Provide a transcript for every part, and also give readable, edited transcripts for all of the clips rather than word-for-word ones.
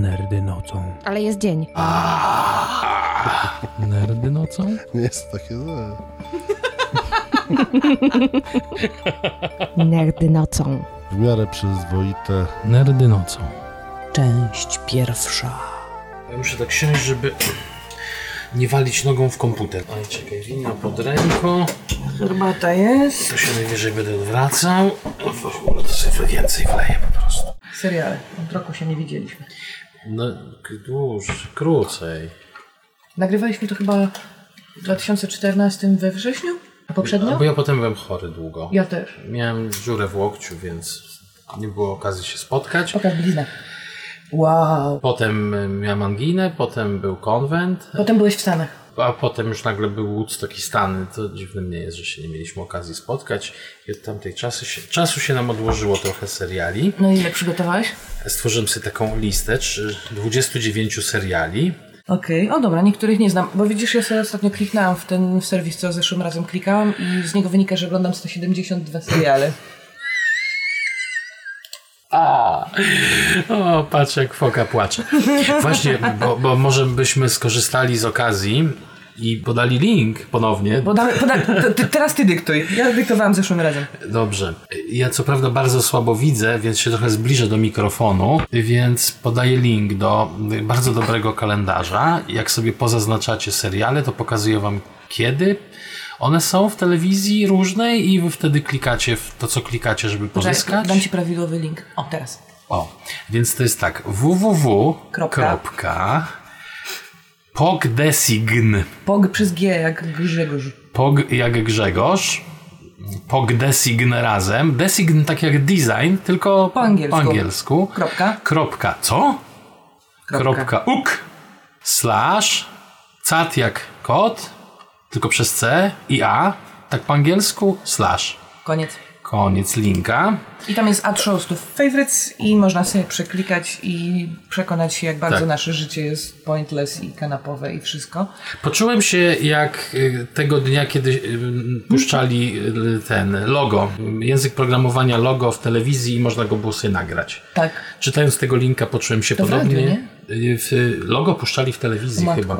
Nerdy nocą. Ale jest dzień. Nerdy nocą? Nie jest takie złe. Nerdy nocą. W miarę przyzwoite. Nerdy nocą. Część pierwsza. Ja muszę tak siąść, żeby nie walić nogą w komputer. Oj, czekaj, wina pod ręką. Herbata jest. To się najwyżej będę odwracał. W ogóle to sobie więcej wleję po prostu. Seriale. Od roku się nie widzieliśmy. No, krócej. Nagrywaliśmy to chyba w 2014 we wrześniu? Poprzednio? Bo ja potem byłem chory długo. Ja też. Miałem dziurę w łokciu, więc nie było okazji się spotkać. Pokaż bliznę. Wow. Potem miałem anginę, potem był konwent. Potem byłeś w Stanach. A potem już nagle był Woodstock i Stany. To dziwne mnie jest, że się nie mieliśmy okazji spotkać. I od tamtej czasu się nam odłożyło trochę seriali. No i ile przygotowałeś? Stworzyłem sobie taką listę 29 seriali. Okej, okay. O dobra, niektórych nie znam, bo widzisz, ja sobie ostatnio kliknęłam w ten serwis, co zeszłym razem klikałam i z niego wynika, że oglądam 172 seriale. O, patrz jak foka płacze. Właśnie, bo może byśmy skorzystali z okazji i podali link ponownie. Teraz ty dyktuj, ja dyktowałam zeszłym razem. Dobrze. Ja co prawda bardzo słabo widzę, więc się trochę zbliżę do mikrofonu, więc podaję link do bardzo dobrego kalendarza. Jak sobie pozaznaczacie seriale, to pokazuję wam kiedy. One są w telewizji różnej i wy wtedy klikacie w to, co klikacie, żeby pozyskać. Dam ci prawidłowy link. O, teraz. O, więc to jest tak. www.pogdesign. Pog przez G jak Grzegorz. Pog jak Grzegorz. Pogdesign razem. Design tak jak design, tylko po angielsku. Kropka. Co? Kropka. Uk. Slash. Cat jak kot. Tylko przez C i A, tak po angielsku, slash. Koniec linka. I tam jest Add Shows to Favorites i można sobie przeklikać i przekonać się, jak bardzo nasze życie jest pointless i kanapowe i wszystko. Poczułem się jak tego dnia, kiedy puszczali ten logo, język programowania logo w telewizji i można go było sobie nagrać. Tak. Czytając tego linka poczułem się to podobnie. W radiu, nie? Logo puszczali w telewizji chyba.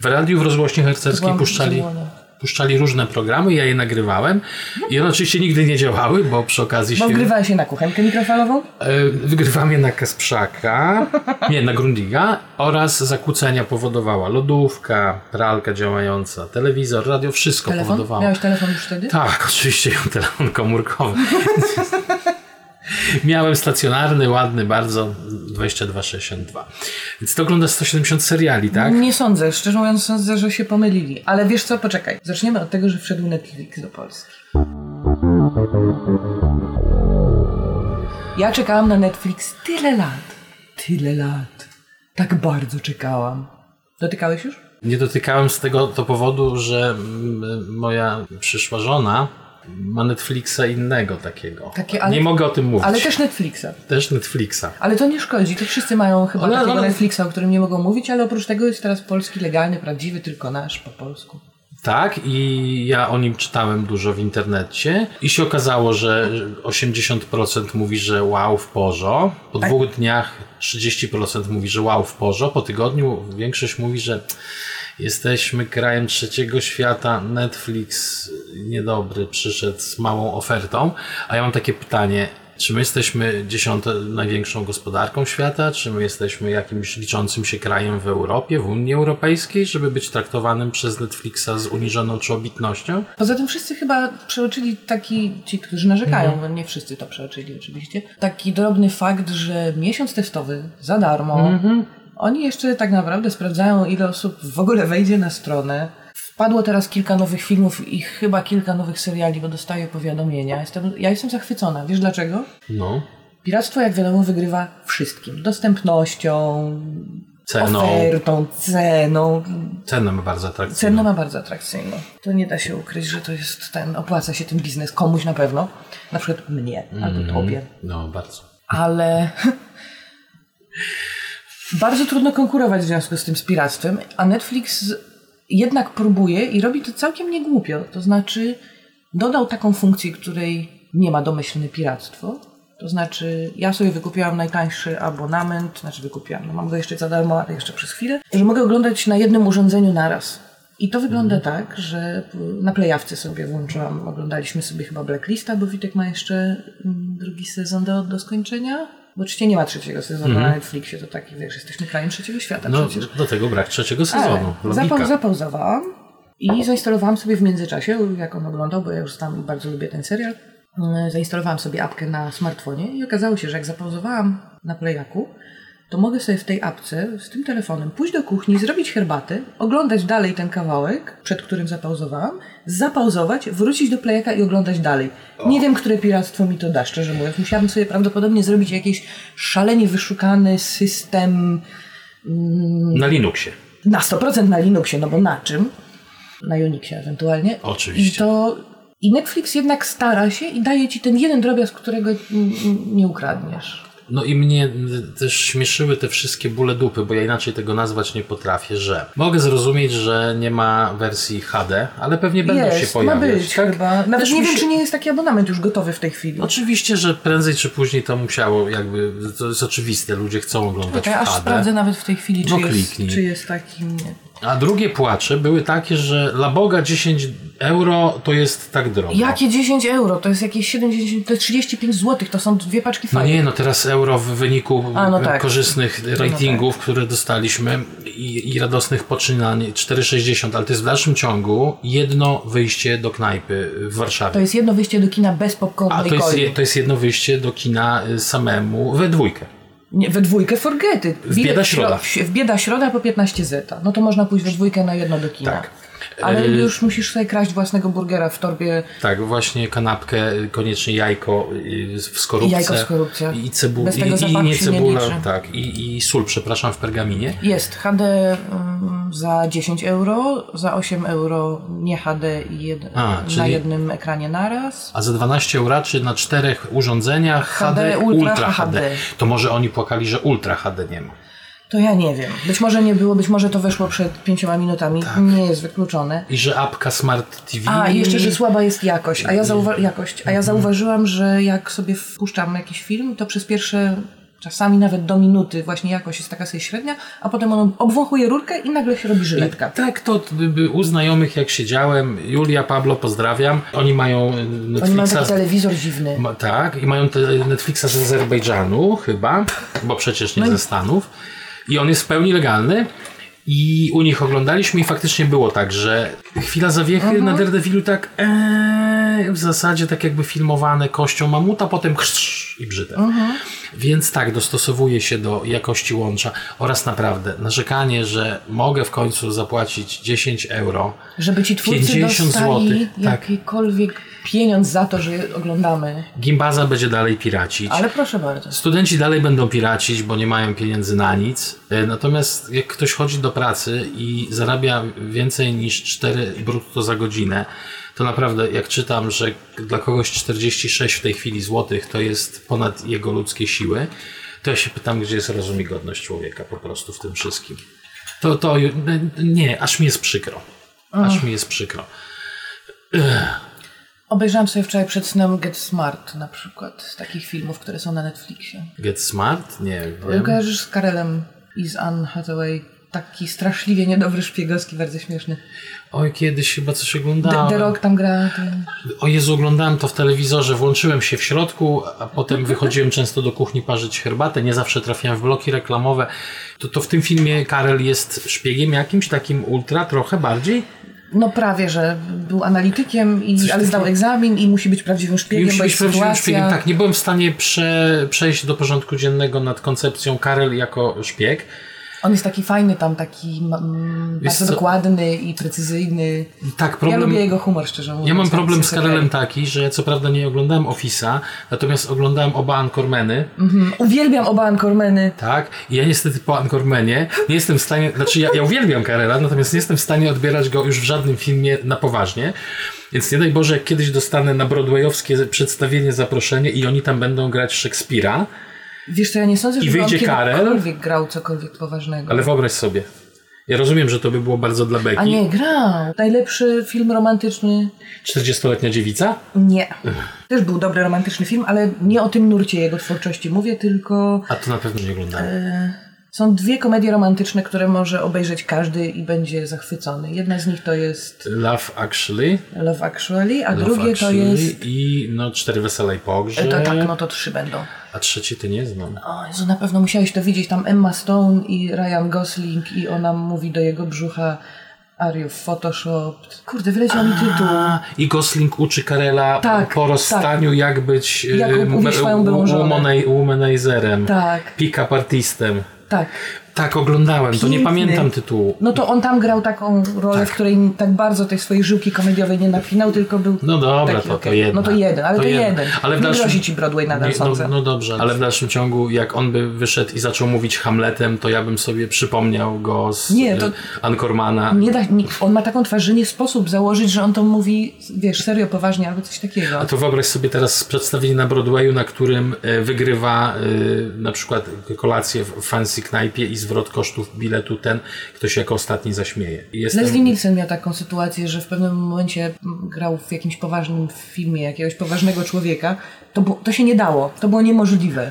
W radiu w rozgłośni hercerskiej puszczali różne programy, ja je nagrywałem i one oczywiście nigdy nie działały, bo przy okazji się... Wygrywałeś je na kuchenkę mikrofalową? Wygrywałem je na Kasprzaka, na Grundiga oraz zakłócenia powodowała lodówka, pralka działająca, telewizor, radio, wszystko powodowało. Miałeś telefon już wtedy? Tak, oczywiście, telefon komórkowy. Miałem stacjonarny, ładny bardzo, 2262. Więc to oglądasz 170 seriali, tak? Nie sądzę, szczerze mówiąc sądzę, że się pomylili. Ale wiesz co, poczekaj. Zaczniemy od tego, że wszedł Netflix do Polski. Ja czekałam na Netflix tyle lat. Tak bardzo czekałam. Dotykałeś już? Nie dotykałem z tego to powodu, że moja przyszła żona ma Netflixa innego takiego. Nie mogę o tym mówić. Ale też Netflixa. Ale to nie szkodzi. To wszyscy mają chyba takiego Netflixa, o którym nie mogą mówić, ale oprócz tego jest teraz polski, legalny, prawdziwy, tylko nasz po polsku. Tak, i ja o nim czytałem dużo w internecie i się okazało, że 80% mówi, że wow w porzo. Po dwóch dniach 30% mówi, że wow w porzo. Po tygodniu większość mówi, że jesteśmy krajem trzeciego świata, Netflix niedobry przyszedł z małą ofertą, a ja mam takie pytanie, czy my jesteśmy 10. największą gospodarką świata, czy my jesteśmy jakimś liczącym się krajem w Europie, w Unii Europejskiej, żeby być traktowanym przez Netflixa z uniżoną czołobitnością? Poza tym wszyscy chyba przeoczyli ci, którzy narzekają, bo nie wszyscy to przeoczyli oczywiście, taki drobny fakt, że miesiąc testowy za darmo, oni jeszcze tak naprawdę sprawdzają, ile osób w ogóle wejdzie na stronę. Wpadło teraz kilka nowych filmów i chyba kilka nowych seriali, bo dostaję powiadomienia. Ja jestem zachwycona. Wiesz dlaczego? No. Piractwo, jak wiadomo, wygrywa wszystkim. Dostępnością, ofertą, ceną. Cenę ma bardzo atrakcyjną. To nie da się ukryć, że to jest opłaca się ten biznes komuś na pewno. Na przykład mnie, albo tobie. No, bardzo. Ale... Bardzo trudno konkurować w związku z tym z piractwem, a Netflix jednak próbuje i robi to całkiem niegłupio. To znaczy dodał taką funkcję, której nie ma domyślne piractwo. To znaczy, ja sobie wykupiłam najtańszy abonament, no mam go jeszcze za darmo, ale jeszcze przez chwilę, że mogę oglądać na jednym urządzeniu naraz. I to wygląda tak, że na Playawce sobie włączyłam, oglądaliśmy sobie chyba Blacklista, bo Witek ma jeszcze drugi sezon do skończenia. Bo oczywiście nie ma trzeciego sezonu na Netflixie, to taki, wiesz, jesteśmy krajem trzeciego świata przecież. Do tego brak trzeciego sezonu. Zapauzowałam i zainstalowałam sobie w międzyczasie, jak on oglądał, bo ja już tam bardzo lubię ten serial. Zainstalowałam sobie apkę na smartfonie i okazało się, że jak zapauzowałam na Playaku, to mogę sobie w tej apce z tym telefonem pójść do kuchni, zrobić herbatę, oglądać dalej ten kawałek, przed którym zapauzowałam, zapauzować, wrócić do Playaka i oglądać dalej. Nie wiem, które piractwo mi to da, szczerze mówiąc. Musiałabym sobie prawdopodobnie zrobić jakiś szalenie wyszukany system... na Linuxie. Na 100% na Linuxie, no bo na czym? Na Unixie ewentualnie. Oczywiście. I Netflix jednak stara się i daje ci ten jeden drobiazg, którego nie ukradniesz. No i mnie też śmieszyły te wszystkie bóle dupy, bo ja inaczej tego nazwać nie potrafię, że mogę zrozumieć, że nie ma wersji HD, ale pewnie będą się pojawiać. Ma być, tak? Chyba. Nawet nie wiem, czy nie jest taki abonament już gotowy w tej chwili. Oczywiście, że prędzej czy później to musiało jakby, to jest oczywiste, ludzie chcą oglądać w HD. Aż sprawdzę nawet w tej chwili, czy jest taki... Nie. A drugie płacze były takie, że dla Boga 10 euro to jest tak drogo. Jakie 10 euro? To jest jakieś 70, to jest 35 zł, to są dwie paczki fajek. No nie, no teraz euro w wyniku korzystnych ratingów, które dostaliśmy i radosnych poczynań 4,60, ale to jest w dalszym ciągu jedno wyjście do knajpy w Warszawie. To jest jedno wyjście do kina bez popcornu i coli. To jest jedno wyjście do kina samemu we dwójkę. Nie, we dwójkę forget it. W bieda środa. W bieda środa po 15 zeta. No to można pójść we dwójkę na jedno do kina. Tak. Ale już musisz sobie kraść własnego burgera w torbie. Tak, właśnie kanapkę, koniecznie jajko w skorupce. Jajko w skorupce. I cebula. I nie cebula, tak. I sól, przepraszam, w pergaminie. Jest HD za 10 euro, za 8 euro nie HD na jednym ekranie naraz. A za 12 euro czy na 4 urządzeniach HD, Ultra HD. To może oni płakali, że Ultra HD nie ma. To ja nie wiem. Być może nie było, być może to weszło przed 5 minutami. Tak. Nie jest wykluczone. I że apka Smart TV... i jeszcze, że słaba jest jakość. A ja zauważyłam, że jak sobie wpuszczam jakiś film, to przez pierwsze, czasami nawet do minuty właśnie jakość jest taka sobie średnia, a potem on obwąchuje rurkę i nagle się robi żyletka. Tak, to u znajomych jak siedziałem, Julia, Pablo, pozdrawiam. Oni mają Netflixa... Oni mają taki telewizor dziwny. Tak, i mają Netflixa z Azerbejdżanu chyba, bo przecież nie ze Stanów. I on jest w pełni legalny i u nich oglądaliśmy i faktycznie było tak, że chwila zawiechy na Daredevilu tak w zasadzie tak jakby filmowane kością mamuta, potem chrz i brzydę. Więc tak, dostosowuje się do jakości łącza oraz naprawdę narzekanie, że mogę w końcu zapłacić 10 euro, żeby ci twórcy 50 dostali złotych, jakikolwiek pieniądz za to, że je oglądamy. Gimbaza będzie dalej piracić. Ale proszę bardzo. Studenci dalej będą piracić, bo nie mają pieniędzy na nic. Natomiast jak ktoś chodzi do pracy i zarabia więcej niż 4 brutto za godzinę, to naprawdę jak czytam, że dla kogoś 46 w tej chwili złotych to jest ponad jego ludzkie siły, to ja się pytam, gdzie jest rozum i godność człowieka po prostu w tym wszystkim. To nie, aż mi jest przykro. Obejrzałam sobie wczoraj przed snem Get Smart na przykład, z takich filmów, które są na Netflixie. Get Smart? Nie wiem. Kojarzysz z Karelem i z Anne Hathaway? Taki straszliwie niedobry, szpiegowski, bardzo śmieszny. Oj, kiedyś chyba coś oglądałem. The Rock tam gra. O Jezu, oglądałem to w telewizorze, włączyłem się w środku, a potem wychodziłem często do kuchni parzyć herbatę, nie zawsze trafiałem w bloki reklamowe. To w tym filmie Karel jest szpiegiem jakimś, takim ultra, trochę bardziej? No prawie, że był analitykiem, ale zdał egzamin i musi być prawdziwym szpiegiem. Musi być prawdziwym szpiegiem, tak. Nie byłem w stanie przejść do porządku dziennego nad koncepcją Karel jako szpieg. On jest taki fajny tam, taki bardzo dokładny i precyzyjny. Tak, ja lubię jego humor, szczerze mówiąc. Ja mam problem z Karelem taki, że ja co prawda nie oglądałem Office'a, natomiast oglądałem oba Anchormeny. Uwielbiam oba Anchormeny. Tak, i ja niestety po Anchormenie nie jestem w stanie, ja uwielbiam Karela, natomiast nie jestem w stanie odbierać go już w żadnym filmie na poważnie. Więc nie daj Boże, jak kiedyś dostanę na broadwayowskie przedstawienie, zaproszenie i oni tam będą grać Szekspira. Wiesz co, ja nie sądzę, że on kiedykolwiek grał cokolwiek poważnego. Ale wyobraź sobie, Ja rozumiem, że to by było bardzo dla beki. A nie grał. Najlepszy film romantyczny. 40-letnia dziewica? Nie. Też był dobry romantyczny film, ale nie o tym nurcie jego twórczości mówię, tylko... A to na pewno nie oglądałem. Są dwie komedie romantyczne, które może obejrzeć każdy i będzie zachwycony. Jedna z nich to jest... Love Actually, a drugie to jest... I no 4 wesela i pogrzeb. Tak, no to 3 będą. A trzeci ty nie znam. O Jezu, na pewno musiałeś to widzieć. Tam Emma Stone i Ryan Gosling i ona mówi do jego brzucha: Are you photoshopped? Kurde, wyleciał mi tytuł. I Gosling uczy Karela po rozstaniu, jak być womanizerem. Tak. Pick-up artistem. Tak. Tak, oglądałem. Piękny. To nie pamiętam tytułu. No to on tam grał taką rolę, w której tak bardzo tej swojej żyłki komediowej nie napinał, tylko był... No dobra, taki, to jeden. No to jeden, ale to jeden. Ale w dalszym... Nie grozi ci Broadway na dansące. No dobrze, ale w dalszym ciągu, jak on by wyszedł i zaczął mówić Hamletem, to ja bym sobie przypomniał go z Anchormana. On ma taką twarz, że nie sposób założyć, że on to mówi, wiesz, serio, poważnie, albo coś takiego. A to wyobraź sobie teraz przedstawienie na Broadwayu, na którym wygrywa na przykład kolację w fancy knajpie i zwrot kosztów biletu ktoś jako ostatni zaśmieje. Leslie Nielsen miał taką sytuację, że w pewnym momencie grał w jakimś poważnym filmie jakiegoś poważnego człowieka. To się nie dało. To było niemożliwe.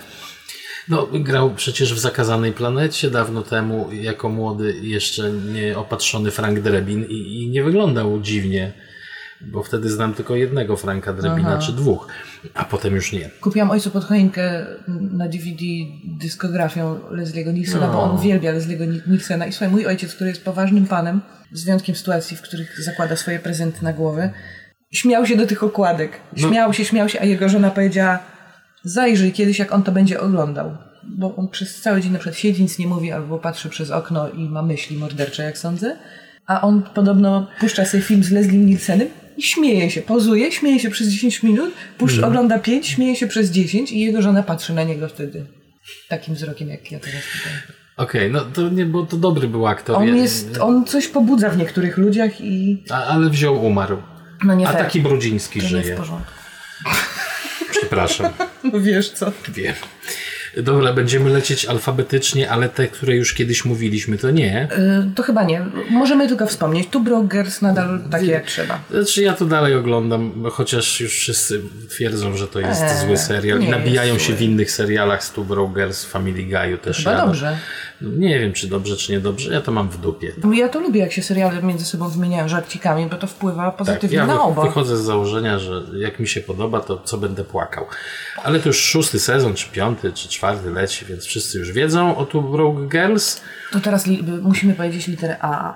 No, grał przecież w Zakazanej planecie dawno temu jako młody, jeszcze nieopatrzony Frank Drebin i nie wyglądał dziwnie. Bo wtedy znam tylko jednego Franka Drebina, czy dwóch, a potem już nie. Kupiłam ojcu pod choinkę na DVD dyskografię Leslie'ego Nielsena, bo on uwielbia Leslie'ego Nielsena. I słuchaj, mój ojciec, który jest poważnym panem, z wyjątkiem sytuacji, w których zakłada swoje prezenty na głowę, śmiał się do tych okładek. Śmiał się, a jego żona powiedziała: zajrzyj kiedyś, jak on to będzie oglądał. Bo on przez cały dzień na przykład siedzi, nic nie mówi, albo patrzy przez okno i ma myśli mordercze, jak sądzę. A on podobno puszcza sobie film z Leslie Nielsenem i śmieje się, pozuje, śmieje się przez 10 minut, ogląda 5, śmieje się przez 10 i jego żona patrzy na niego wtedy takim wzrokiem, jak ja teraz tutaj. Okej, no to nie, bo to dobry był aktor. On coś pobudza w niektórych ludziach i... Ale wziął, umarł. No nie fair. A taki Brudziński to żyje. Nie w porządku. Przepraszam. No wiesz co. Wiem. Dobra, będziemy lecieć alfabetycznie, ale te, które już kiedyś mówiliśmy, to nie. To chyba nie. Możemy tylko wspomnieć. Two Broke Girls nadal takie jak trzeba. Znaczy ja to dalej oglądam, chociaż już wszyscy twierdzą, że to jest zły serial. I nabijają się w innych serialach z Two Broke Girls, Family Guy'u też. Chyba dobrze. Nie wiem, czy dobrze, czy niedobrze. Ja to mam w dupie. Ja to lubię, jak się seriale między sobą wymieniają żarcikami, bo to wpływa pozytywnie na oba. Ja wychodzę z założenia, że jak mi się podoba, to co będę płakał. Ale to już 6 sezon, czy 5, czy 4 leci, więc wszyscy już wiedzą o Two Broke Girls. To teraz musimy powiedzieć literę A.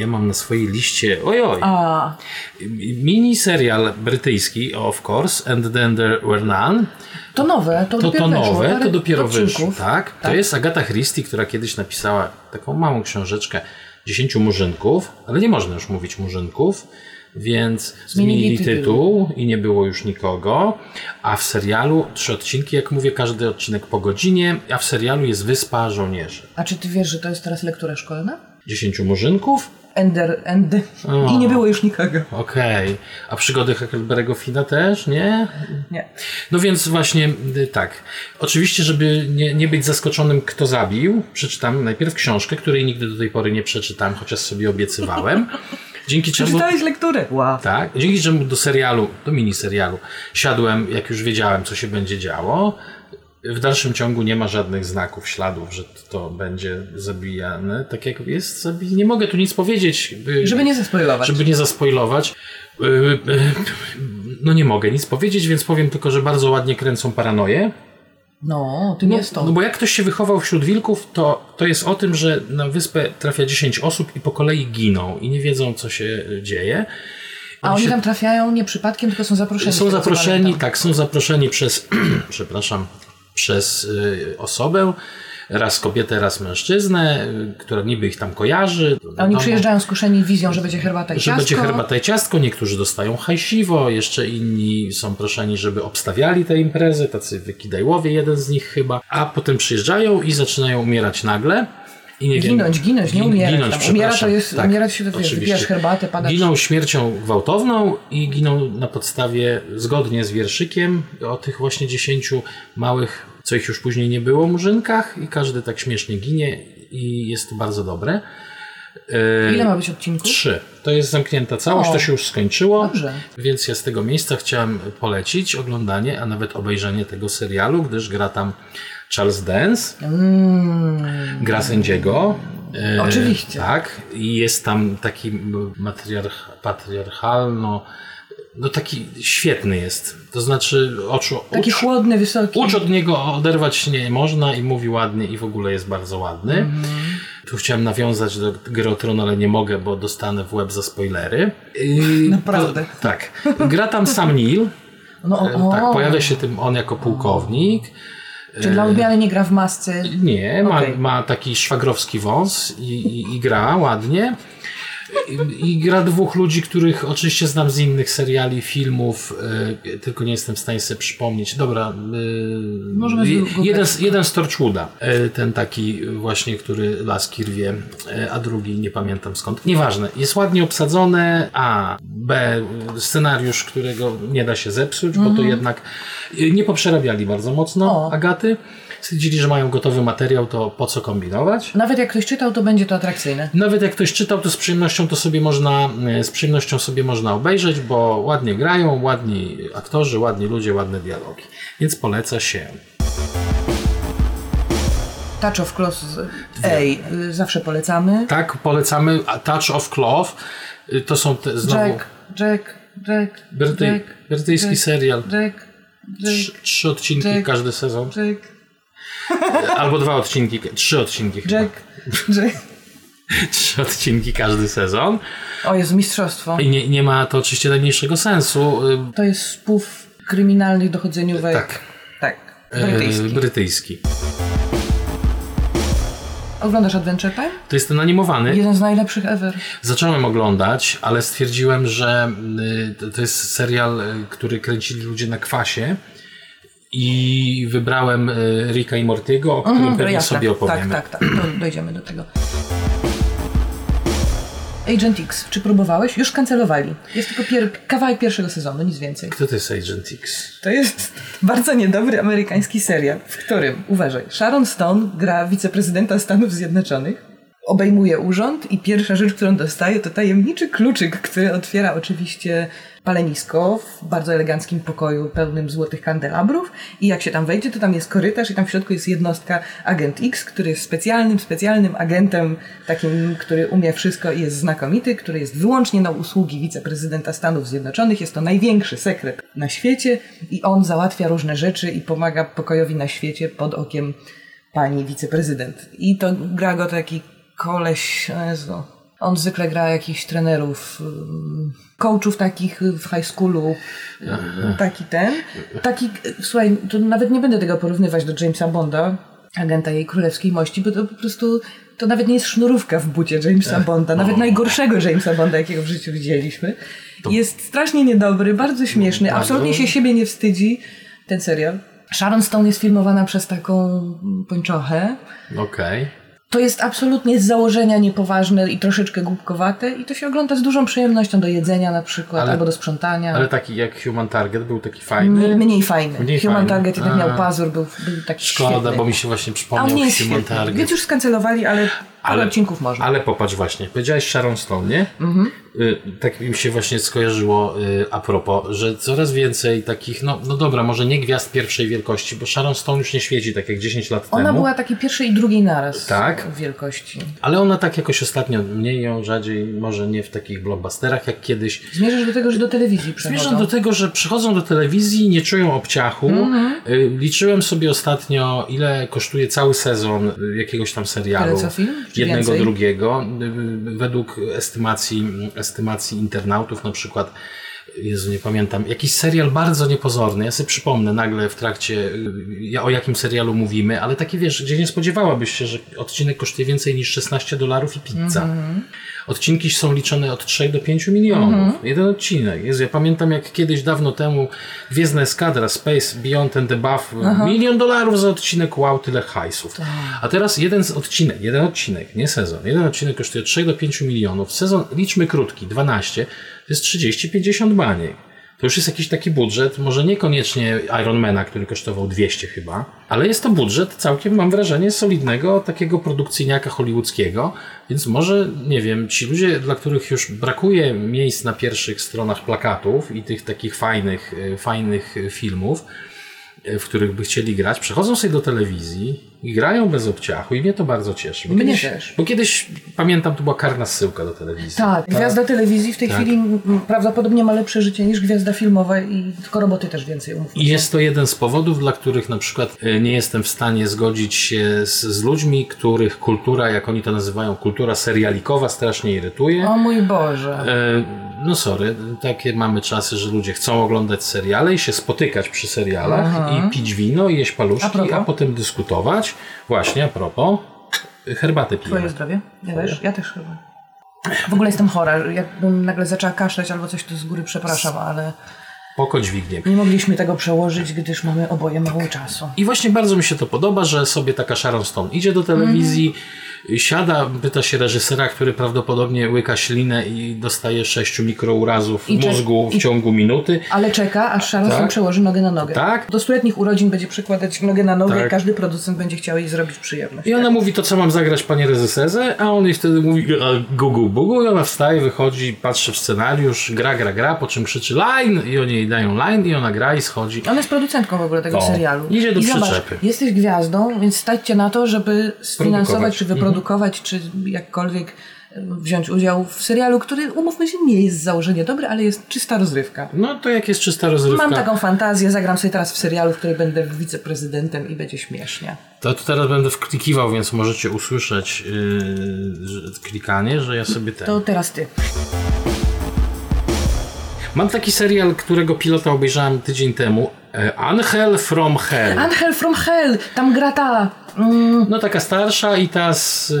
Ja mam na swojej liście mini serial brytyjski Of Course, And There Were None. To nowe, to dopiero wyszło. Tak. To jest Agata Christie, która kiedyś napisała taką małą książeczkę 10 Murzynków, ale nie można już mówić Murzynków, więc zmienili tytuł i nie było już nikogo. A w serialu 3 odcinki, jak mówię, każdy odcinek po godzinie, a w serialu jest Wyspa Żołnierzy. A czy ty wiesz, że to jest teraz lektura szkolna? 10 Murzynków? I nie było już nikogo. Okej. A Przygody Huckleberry'ego Finna też, nie? Nie. No więc właśnie tak. Oczywiście, żeby nie być zaskoczonym, kto zabił, przeczytam najpierw książkę, której nigdy do tej pory nie przeczytałem, chociaż sobie obiecywałem. Przeczytałeś lekturę. Wow. Tak. Dzięki czemu do miniserialu siadłem, jak już wiedziałem, co się będzie działo. W dalszym ciągu nie ma żadnych znaków, śladów, że to będzie zabijane. Tak jak jest zabijane. Nie mogę tu nic powiedzieć. Żeby nie zaspoilować. No nie mogę nic powiedzieć, więc powiem tylko, że bardzo ładnie kręcą paranoję. No bo jak ktoś się wychował wśród wilków, to jest o tym, że na wyspę trafia 10 osób i po kolei giną i nie wiedzą, co się dzieje. Oni tam trafiają nie przypadkiem, tylko są zaproszeni. Są zaproszeni przez osobę, raz kobietę, raz mężczyznę, która niby ich tam kojarzy. A oni przyjeżdżają skuszeni wizją, że będzie herbata i ciastko. Niektórzy dostają hajsiwo, jeszcze inni są proszeni, żeby obstawiali te imprezy, tacy wykidajłowie, jeden z nich chyba. A potem przyjeżdżają i zaczynają umierać nagle. I nie ginąć, nie umierać. Umierać się to wypijasz herbatę, padasz. Giną śmiercią gwałtowną i giną na podstawie, zgodnie z wierszykiem o tych właśnie 10 małych co ich już później nie było w Murzynkach i każdy tak śmiesznie ginie i jest to bardzo dobre. Ile ma być odcinków? 3. To jest zamknięta całość, to się już skończyło. Dobrze. Więc ja z tego miejsca chciałem polecić oglądanie, a nawet obejrzenie tego serialu, gdyż gra tam Charles Dance, gra sędziego. Oczywiście. Tak. I jest tam taki patriarchalno... No taki świetny jest. To znaczy oczu... Taki chłodny, wysoki. Ucz od niego oderwać nie można i mówi ładnie i w ogóle jest bardzo ładny. Tu chciałem nawiązać do Gry o Tron, ale nie mogę, bo dostanę w łeb za spoilery. Naprawdę. To, tak. Gra tam Sam Neill. Tak, pojawia się tym on jako pułkownik. Czy dla odmiany nie gra w masce? Nie, ma taki szwagrowski wąs i gra ładnie. I gra dwóch ludzi, których oczywiście znam z innych seriali, filmów, tylko nie jestem w stanie sobie przypomnieć. Dobra, jeden z Torchwooda, ten taki właśnie, który laski rwie, a drugi nie pamiętam skąd. Nieważne, jest ładnie obsadzone, a b scenariusz, którego nie da się zepsuć, bo to jednak nie poprzerabiali bardzo mocno Agaty. Stwierdzili, że mają gotowy materiał, to po co kombinować? Nawet jak ktoś czytał, to będzie to atrakcyjne. Nawet jak ktoś czytał, to z przyjemnością sobie można obejrzeć, bo ładnie grają, ładni aktorzy, ładni ludzie, ładne dialogi. Więc poleca się. Touch of Cloth. Zawsze polecamy. Tak, polecamy. A Touch of Cloth to są te znowu... Brytyjski serial. Trzy odcinki każdy sezon. Albo 2 odcinki, 3 odcinki chyba. Jack. 3 odcinki każdy sezon. O, jest mistrzostwo. I nie ma to oczywiście najmniejszego sensu. To jest spów kryminalnych dochodzeniówek. Tak. Brytyjski. Oglądasz Adventure Time? To jest ten animowany. Jeden z najlepszych ever. Zacząłem oglądać, ale stwierdziłem, że to jest serial, który kręcili ludzie na kwasie. I wybrałem Ricka i Mortiego, o którym pewnie sobie opowiemy. Tak. Dojdziemy do tego. Agent X. Czy próbowałeś? Już kancelowali. Jest tylko kawałek pierwszego sezonu, nic więcej. Kto to jest Agent X? To jest bardzo niedobry amerykański serial, w którym, uważaj, Sharon Stone gra wiceprezydenta Stanów Zjednoczonych, obejmuje urząd i pierwsza rzecz, którą dostaje, to tajemniczy kluczyk, który otwiera oczywiście palenisko w bardzo eleganckim pokoju pełnym złotych kandelabrów i jak się tam wejdzie, to tam jest korytarz i tam w środku jest jednostka Agent X, który jest specjalnym agentem, takim, który umie wszystko i jest znakomity, który jest wyłącznie na usługi wiceprezydenta Stanów Zjednoczonych. Jest to największy sekret na świecie i on załatwia różne rzeczy i pomaga pokojowi na świecie pod okiem pani wiceprezydent. I to gra go taki koleś, on zwykle gra jakichś trenerów, coachów takich w high schoolu, taki, słuchaj, to nawet nie będę tego porównywać do Jamesa Bonda, agenta jej królewskiej mości, bo to po prostu, to nawet nie jest sznurówka w bucie Jamesa Bonda, nawet najgorszego Jamesa Bonda, jakiego w życiu widzieliśmy. Jest strasznie niedobry, bardzo śmieszny, absolutnie się siebie nie wstydzi, ten serial. Sharon Stone jest filmowana przez taką pończochę. Okej. To jest absolutnie z założenia niepoważne i troszeczkę głupkowate i to się ogląda z dużą przyjemnością do jedzenia na przykład, albo do sprzątania. Ale taki jak Human Target był taki fajny? Mniej fajny. Target jednak miał pazur, był taki szkoda, świetny. Szkoda, bo mi się właśnie przypomniał Human Target. Więc już skancelowali, ale odcinków można. Ale popatrz właśnie, powiedziałeś Sharon Stone, nie? Tak mi się właśnie skojarzyło a propos, że coraz więcej takich, no dobra, może nie gwiazd pierwszej wielkości, bo Sharon Stone już nie świeci tak jak 10 lat temu. Ona była takiej pierwszej i drugiej naraz wielkości. Ale ona tak jakoś ostatnio mniej ją rzadziej, może nie w takich blockbusterach jak kiedyś. Zmierzasz do tego, że do telewizji przychodzą. Zmierzam do tego, że przychodzą do telewizji, nie czują obciachu. Liczyłem sobie ostatnio, ile kosztuje cały sezon jakiegoś tam serialu. Ale co film? Drugiego. Według estymacji internautów na przykład, Jezu, nie pamiętam, jakiś serial bardzo niepozorny, ja sobie przypomnę nagle w trakcie, o jakim serialu mówimy, ale taki wiesz, gdzie nie spodziewałabyś się, że odcinek kosztuje więcej niż $16 i pizza. Odcinki są liczone od 3 do 5 milionów. Jeden odcinek. Jezu, ja pamiętam jak kiedyś dawno temu Gwiezdna Eskadra, Space, Beyond and Above, $1 milion za odcinek, wow, tyle hajsów. Tak. A teraz jeden odcinek, nie sezon, jeden odcinek kosztuje 3 do 5 milionów. Sezon, liczmy krótki, 12, to jest 30-50 baniek. to już jest jakiś taki budżet, może niekoniecznie Ironmana, który kosztował 200 chyba, ale jest to budżet całkiem, mam wrażenie, solidnego takiego produkcyjniaka hollywoodzkiego, więc może, nie wiem, ci ludzie, dla których już brakuje miejsc na pierwszych stronach plakatów i tych takich fajnych filmów, w których by chcieli grać, przechodzą sobie do telewizji i grają bez obciachu i mnie to bardzo cieszy. Bo kiedyś, pamiętam, to była karna zsyłka do telewizji. Tak, gwiazda telewizji w tej chwili prawdopodobnie ma lepsze życie niż gwiazda filmowa i tylko roboty też więcej, umówmy się. I jest to jeden z powodów, dla których na przykład nie jestem w stanie zgodzić się z ludźmi, których kultura, jak oni to nazywają, kultura serialikowa strasznie irytuje. O mój Boże. No sorry, takie mamy czasy, że ludzie chcą oglądać seriale i się spotykać przy serialach i pić wino i jeść paluszki, a potem dyskutować. Właśnie, a propos, herbatę pijemy. Twoje zdrowie? Ja też chyba. W ogóle jestem chora. Jakbym nagle zaczęła kaszleć albo coś, to z góry przepraszam, ale... Poko dźwignie. Nie mogliśmy tego przełożyć, gdyż mamy oboje mało czasu. I właśnie bardzo mi się to podoba, że sobie taka Sharon Stone idzie do telewizji, siada, pyta się reżysera, który prawdopodobnie łyka ślinę i dostaje 6 mikrourazów w mózgu w ciągu minuty. Ale czeka, aż Sharon Stone przełoży nogę na nogę. Tak? Do 100-letnich urodzin będzie przykładać nogę na nogę i każdy producent będzie chciał jej zrobić przyjemność. I ona mówi, to co mam zagrać, panie reżyserze, a on jej wtedy mówi gugu, gugu i ona wstaje, wychodzi, patrzy w scenariusz, gra, po czym krzyczy line i oni jej dają line i ona gra i schodzi. Ona jest producentką w ogóle tego serialu. Idzie do przyczepy. Jesteś gwiazdą, więc stać cię na to, żeby sfinansować czy wyprodukować, czy jakkolwiek wziąć udział w serialu, który, umówmy się, nie jest z założenia dobry, ale jest czysta rozrywka. No to jak jest czysta rozrywka? Mam taką fantazję, zagram sobie teraz w serialu, w której będę wiceprezydentem i będzie śmiesznie. To teraz będę wklikiwał, więc możecie usłyszeć klikanie, że ja sobie ten... To teraz ty. Mam taki serial, którego pilota obejrzałem tydzień temu. Angel from Hell. Angel from Hell! Tam gra ta... No taka starsza i ta młodsza.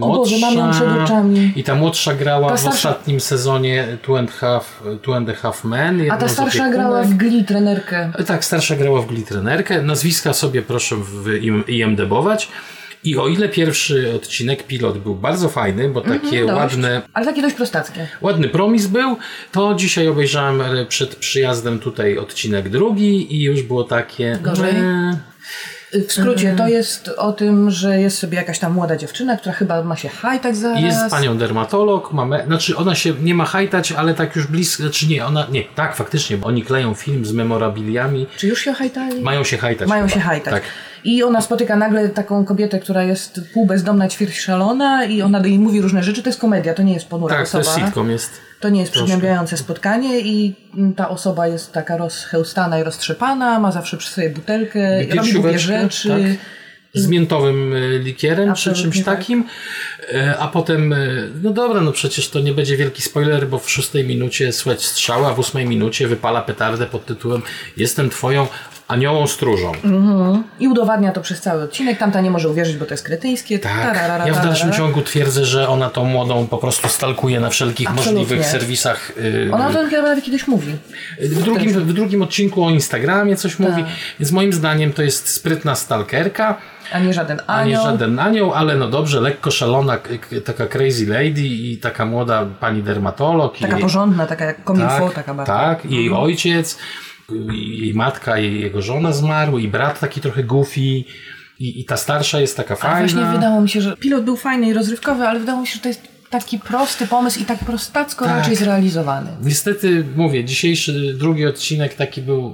O Boże, mam ją przed oczami. I ta młodsza grała w ostatnim sezonie Two and a Half Men. A ta starsza grała w Glee trenerkę. Tak, starsza grała w Glee trenerkę. Nazwiska sobie proszę IMDb-ować. I o ile pierwszy odcinek pilot był bardzo fajny, bo takie ładne... Ale takie dość prostackie. Ładny promis był, to dzisiaj obejrzałem przed przyjazdem tutaj odcinek drugi i już było takie... Gorzej? W skrócie to jest o tym, że jest sobie jakaś tam młoda dziewczyna, która chyba ma się hajtać zaraz. Jest panią dermatolog, znaczy ona się nie ma hajtać, ale tak już blisko, znaczy nie, ona, nie, tak faktycznie, bo oni kleją film z memorabiliami. Czy już się hajtali? Mają się hajtać. Tak. I ona spotyka nagle taką kobietę, która jest półbezdomna, ćwierćszalona i ona jej mówi różne rzeczy. To jest komedia, to nie jest ponura osoba. Tak, to jest sitcom, to nie jest przygnębiające spotkanie i ta osoba jest taka rozchełstana i roztrzepana, ma zawsze przy sobie butelkę, robi dwie rzeczy. Tak. Z miętowym likierem czy czymś takim. A potem, no dobra, no przecież to nie będzie wielki spoiler, bo w 6 minucie słychać strzał, a w 8 minucie wypala petardę pod tytułem Jestem twoją aniołą stróżą. I udowadnia to przez cały odcinek. Tamta nie może uwierzyć, bo to jest kretyńskie. Tak. Ja w dalszym ciągu twierdzę, że ona tą młodą po prostu stalkuje na wszelkich możliwych serwisach. Ona o tym nawet kiedyś mówi. W drugim odcinku o Instagramie coś mówi. Więc moim zdaniem to jest sprytna stalkerka. A nie żaden anioł, ale no dobrze, lekko szalona, taka crazy lady i taka młoda pani dermatolog. Taka porządna, taka jak komilfo, taka bardzo. Tak, i jej ojciec, jej matka, jego żona zmarły, i brat taki trochę goofy. I ta starsza jest taka fajna. Ale właśnie wydało mi się, że pilot był fajny i rozrywkowy, ale wydało mi się, że to jest taki prosty pomysł i tak prostacko raczej zrealizowany. Niestety, mówię, dzisiejszy drugi odcinek taki był...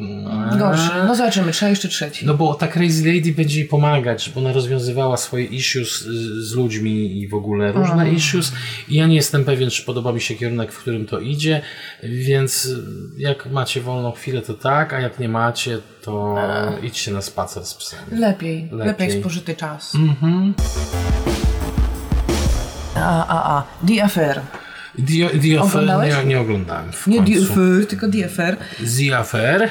Gorszy. No zobaczymy, trzeba jeszcze trzeci. No bo ta Crazy Lady będzie jej pomagać, bo ona rozwiązywała swoje issues z ludźmi i w ogóle różne issues. I ja nie jestem pewien, czy podoba mi się kierunek, w którym to idzie, więc jak macie wolną chwilę, to tak, a jak nie macie, to idźcie na spacer z psem. Lepiej spożyty czas. The Affair. The Affair nie oglądałem. Nie The Affair, tylko The Affair. The Affair.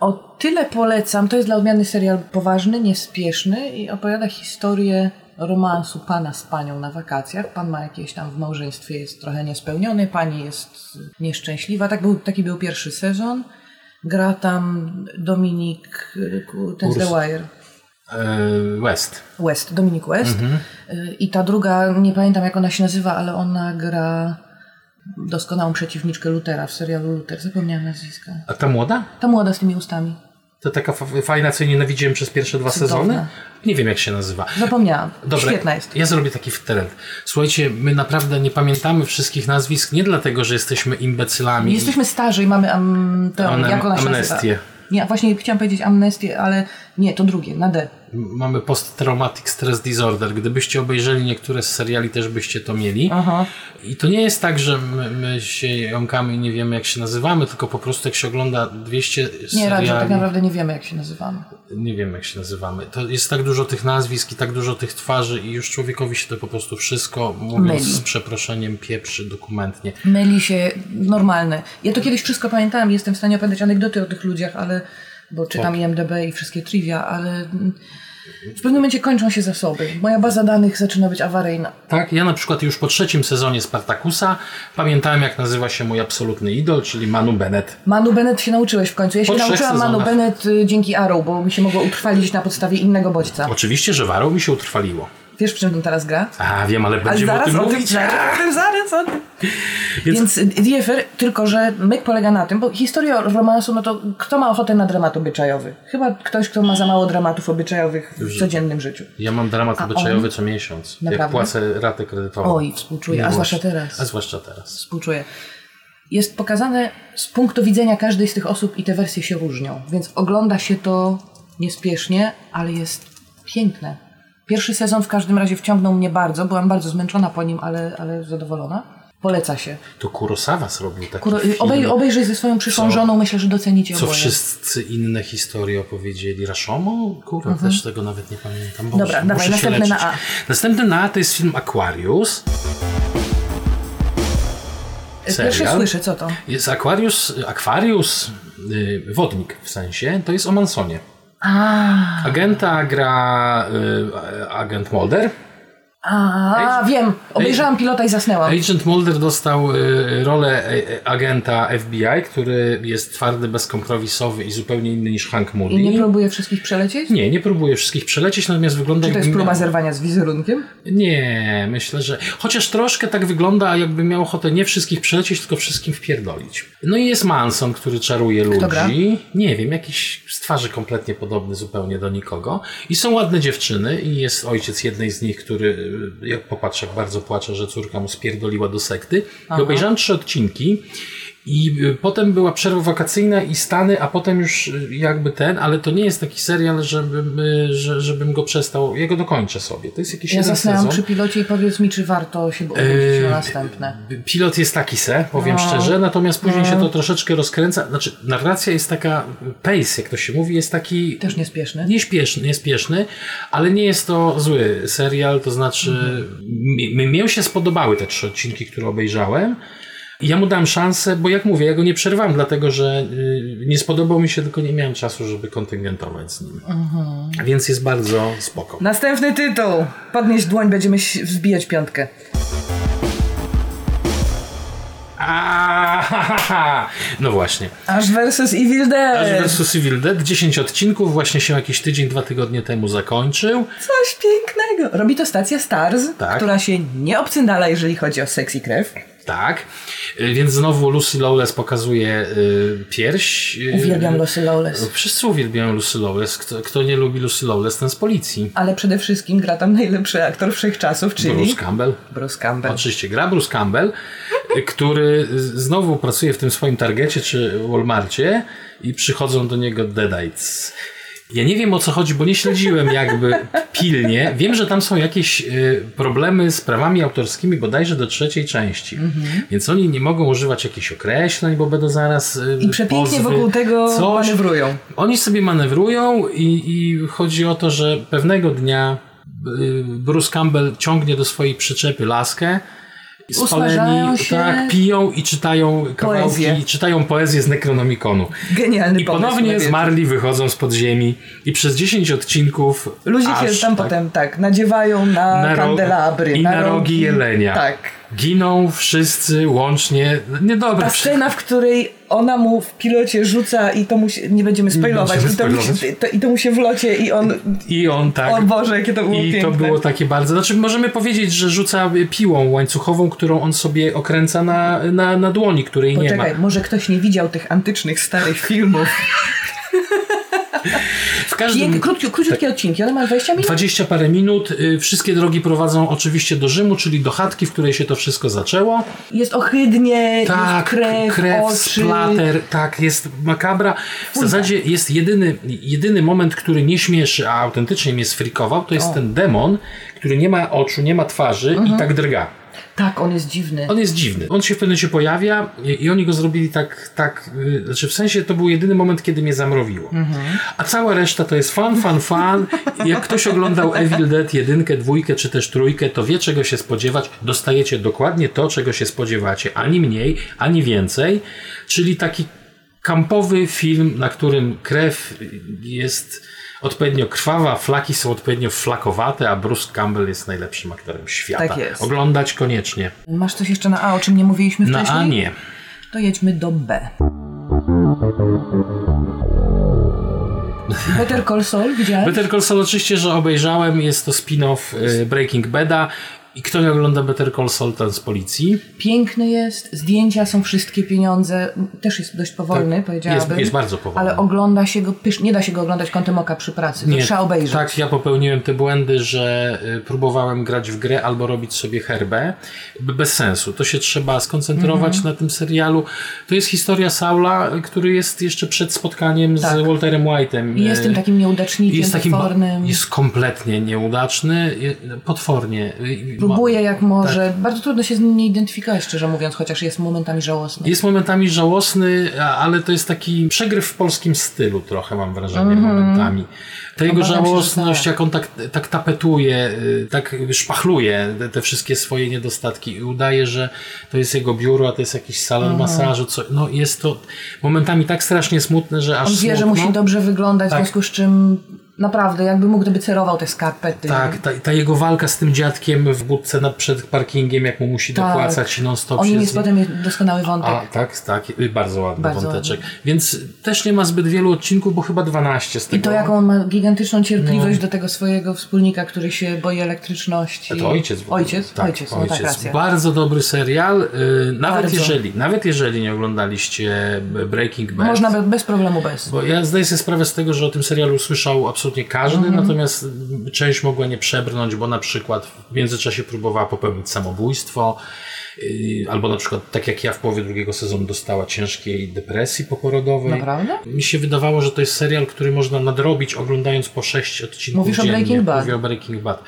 O tyle polecam. To jest dla odmiany serial poważny, niespieszny i opowiada historię romansu pana z panią na wakacjach. Pan ma jakieś tam w małżeństwie, jest trochę niespełniony, pani jest nieszczęśliwa. Taki był pierwszy sezon. Gra tam Dominik The Wire. West, Dominik West. I ta druga, nie pamiętam jak ona się nazywa, ale ona gra doskonałą przeciwniczkę Luthera w serialu Luther. Zapomniałam nazwiska. A ta młoda? Ta młoda z tymi ustami. To taka fajna, co nienawidziłem przez pierwsze 2 sezony? Nie wiem, jak się nazywa. Zapomniałam. Dobra, świetna jest. Ja zrobię taki wtręt. Słuchajcie, my naprawdę nie pamiętamy wszystkich nazwisk, nie dlatego, że jesteśmy imbecylami. Jesteśmy starzy i mamy amnestię. Nie, właśnie chciałam powiedzieć amnestię, ale nie, to drugie, na D. Mamy post-traumatic stress disorder. Gdybyście obejrzeli niektóre z seriali, też byście to mieli. Aha. I to nie jest tak, że my się jąkamy i nie wiemy, jak się nazywamy, tylko po prostu jak się ogląda 200 seriali... Nie, raczej tak naprawdę nie wiemy, jak się nazywamy. Nie wiemy, jak się nazywamy. To jest tak dużo tych nazwisk i tak dużo tych twarzy i już człowiekowi się to po prostu wszystko, mówiąc myli. Z przeproszeniem, pieprzy dokumentnie. Myli się normalne. Ja to kiedyś wszystko pamiętałam, jestem w stanie opowiadać anegdoty o tych ludziach, ale... bo czytam IMDb i wszystkie trivia, ale w pewnym momencie kończą się zasoby. Moja baza danych zaczyna być awaryjna. Tak, ja na przykład już po 3 sezonie Spartakusa pamiętałem, jak nazywa się mój absolutny idol, czyli Manu Bennett. Manu Bennett się nauczyłeś w końcu. Ja się nauczyłam Manu Bennett dzięki Arrow, bo mi się mogło utrwalić na podstawie innego bodźca. Oczywiście, że w Arrow mi się utrwaliło. Wiesz, w czym ten teraz gra? A, wiem, ale będziemy o tym mówić. Więc The Affair, tylko że myk polega na tym, bo historia romansu, no to kto ma ochotę na dramat obyczajowy? Chyba ktoś, kto ma za mało dramatów obyczajowych w codziennym życiu. Ja mam dramat obyczajowy co miesiąc. Naprawdę? Jak płacę ratę kredytową. Oj, współczuję, a zwłaszcza teraz. Współczuję. Jest pokazane z punktu widzenia każdej z tych osób i te wersje się różnią, więc ogląda się to niespiesznie, ale jest piękne. Pierwszy sezon w każdym razie wciągnął mnie bardzo. Byłam bardzo zmęczona po nim, ale zadowolona. Poleca się. To Kurosawa zrobił taki film. Obejrzyj ze swoją przyszłą żoną, myślę, że docenicie oboje. Co wszyscy inne historie opowiedzieli. Rashomo? Też tego nawet nie pamiętam. Boże, dobra, dawaj, następny na A. Następny na A to jest film Aquarius. Pierwszy słyszę, co to? Jest Aquarius, wodnik w sensie, to jest o Mansonie. Agenta gra agent Mulder. Wiem. Obejrzałam pilota i zasnęłam. Agent Mulder dostał rolę agenta FBI, który jest twardy, bezkompromisowy i zupełnie inny niż Hank Moody. I nie próbuje wszystkich przelecieć? Nie, nie próbuje wszystkich przelecieć, natomiast wygląda... Czy to jest próba zerwania z wizerunkiem? Nie, myślę, że... Chociaż troszkę tak wygląda, jakby miał ochotę nie wszystkich przelecieć, tylko wszystkim wpierdolić. No i jest Manson, który czaruje ludzi. Kto gra? Nie wiem, jakiś z twarzy kompletnie podobny zupełnie do nikogo. I są ładne dziewczyny i jest ojciec jednej z nich, który... jak popatrzę, bardzo płaczę, że córka mu spierdoliła do sekty. I obejrzałem 3 odcinki i potem była przerwa wakacyjna i Stany, a potem już jakby ale to nie jest taki serial, żebym go przestał, ja go dokończę sobie. To jest jakiś sezon. Ja zasnęłam przy pilocie i powiedz mi, czy warto się obudzić o następne. Pilot jest taki powiem szczerze, natomiast później się to troszeczkę rozkręca, znaczy narracja jest taka, pace, jak to się mówi, jest taki... Też niespieszny. Niespieszny, ale nie jest to zły serial, to znaczy mnie się spodobały te 3 odcinki, które obejrzałem. Ja mu dam szansę, bo jak mówię, ja go nie przerwam, dlatego że nie spodobał mi się, tylko nie miałem czasu, żeby kontyngentować z nim. Więc jest bardzo spoko. Następny tytuł. Podnieś dłoń, będziemy wbijać 5. No właśnie. Ash vs Evil Dead. 10 odcinków, właśnie się jakiś tydzień, 2 tygodnie temu zakończył. Coś pięknego. Robi to stacja Stars, która się nie obcyndala, jeżeli chodzi o seks i krew. Tak, więc znowu Lucy Lawless pokazuje pierś. Uwielbiam Lucy Lawless. Wszyscy uwielbiają Lucy Lawless. Kto nie lubi Lucy Lawless, ten z policji. Ale przede wszystkim gra tam najlepszy aktor wszechczasów, czyli... Bruce Campbell. Oczywiście gra Bruce Campbell, który znowu pracuje w tym swoim Targecie czy Walmarcie i przychodzą do niego Deadites. Ja nie wiem, o co chodzi, bo nie śledziłem jakby pilnie. Wiem, że tam są jakieś problemy z prawami autorskimi bodajże do 3 części. Więc oni nie mogą używać jakichś określeń, bo będą zaraz i przepięknie wokół tego manewrują. Oni sobie manewrują i chodzi o to, że pewnego dnia Bruce Campbell ciągnie do swojej przyczepy laskę. Spaleni, piją i czytają kawałki, poezję. Czytają poezję z Necronomiconu. Genialny pomysł. I ponownie zmarli wychodzą z podziemi i przez 10 odcinków ludzie się tam potem nadziewają na kandelabry i na rogi jelenia. Tak. Giną wszyscy łącznie. Niedobre. Ta scena, w której ona mu w pilocie rzuca i to mu się, nie będziemy spoilować, i to mu się w locie i on tak. O Boże, jakie to było piękne. I to było takie bardzo, znaczy możemy powiedzieć, że rzuca piłą łańcuchową, którą on sobie okręca na dłoni, której nie ma. Poczekaj, może ktoś nie widział tych antycznych, starych filmów. W każdym... Króciutkie odcinki, one mają 20 minut? 20 parę minut. Wszystkie drogi prowadzą oczywiście do Rzymu, czyli do chatki, w której się to wszystko zaczęło. Jest ohydnie, tak, jest krew, oczy. Splater, tak, jest makabra. W zasadzie jest jedyny moment, który nie śmieszy, a autentycznie mnie sfrikował, to jest ten demon, który nie ma oczu, nie ma twarzy i tak drga. Tak, on jest dziwny. On jest dziwny. On się w pewnym momencie pojawia i oni go zrobili tak, znaczy w sensie to był jedyny moment, kiedy mnie zamrowiło. Mm-hmm. A cała reszta to jest fan. Jak ktoś oglądał Evil Dead 1, 2 czy też 3, to wie, czego się spodziewać. Dostajecie dokładnie to, czego się spodziewacie. Ani mniej, ani więcej. Czyli taki kampowy film, na którym krew jest odpowiednio krwawa, flaki są odpowiednio flakowate, a Bruce Campbell jest najlepszym aktorem świata. Tak jest. Oglądać koniecznie. Masz coś jeszcze na A, o czym nie mówiliśmy wcześniej? Na A nie. To jedźmy do B. Better Call Saul widziałeś? Better Call Saul oczywiście, że obejrzałem. Jest to spin-off Breaking Bada. I kto nie ogląda Better Call Saul, ten z policji. Piękny jest, zdjęcia są wszystkie pieniądze, też jest dość powolny, tak, powiedziałabym. Jest bardzo powolny. Ale ogląda się go nie da się go oglądać kątem oka przy pracy, nie, to trzeba obejrzeć. Tak, ja popełniłem te błędy, że próbowałem grać w grę albo robić sobie herbę. Bez sensu, to się trzeba skoncentrować na tym serialu. To jest historia Saula, który jest jeszcze przed spotkaniem z Walterem White'em. I jest tym takim nieudacznikiem, jest takim potwornym. Jest kompletnie nieudaczny, potwornie. Próbuje jak może. Tak. Bardzo trudno się z nim nie identyfikować, szczerze mówiąc, chociaż jest momentami żałosny. Jest momentami żałosny, ale to jest taki przegryw w polskim stylu trochę, mam wrażenie, momentami. Ta jego żałosność, jak on tak tapetuje, tak szpachluje te wszystkie swoje niedostatki i udaje, że to jest jego biuro, a to jest jakiś salon masażu. No jest to momentami tak strasznie smutne, że aż on wie, smutno. Że musi dobrze wyglądać, w związku z czym... Naprawdę, jakby mógł, gdyby cerował te skarpety. Tak, ta jego walka z tym dziadkiem w budce przed parkingiem, jak mu musi dopłacać non-stop. O nim jest potem doskonały wątek. A, tak, bardzo ładny wąteczek. Ładny. Więc też nie ma zbyt wielu odcinków, bo chyba 12 z tego. I to jaką on ma gigantyczną cierpliwość do tego swojego wspólnika, który się boi elektryczności. To ojciec. Ojciec. Bardzo dobry serial. Nawet jeżeli nie oglądaliście Breaking Bad. Można bez problemu bez. Bo ja zdaję sobie sprawę z tego, że o tym serialu słyszał absolutnie każdy, natomiast część mogła nie przebrnąć, bo na przykład w międzyczasie próbowała popełnić samobójstwo, albo na przykład tak jak ja w połowie drugiego sezonu dostała ciężkiej depresji poporodowej. Naprawdę? Mi się wydawało, że to jest serial, który można nadrobić, oglądając po 6 odcinków dziennie. Mówię o Breaking Bad.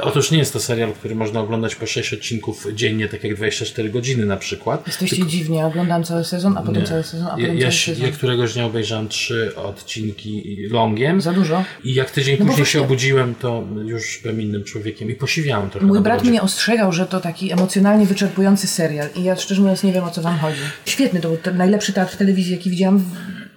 Otóż nie jest to serial, który można oglądać po 6 odcinków dziennie, tak jak 24 godziny na przykład. Jesteście dziwni, ja oglądam cały sezon, a potem cały sezon, a potem cały sezon. Ja któregoś dnia obejrzałem 3 odcinki longiem. Za dużo. I jak tydzień później się obudziłem, to już byłem innym człowiekiem i posiwiałem trochę. Mój brat mnie ostrzegał, że to taki emocjonalnie wyczerpujący serial i ja szczerze mówiąc nie wiem, o co wam chodzi. Świetny, to był najlepszy teatr w telewizji, jaki widziałam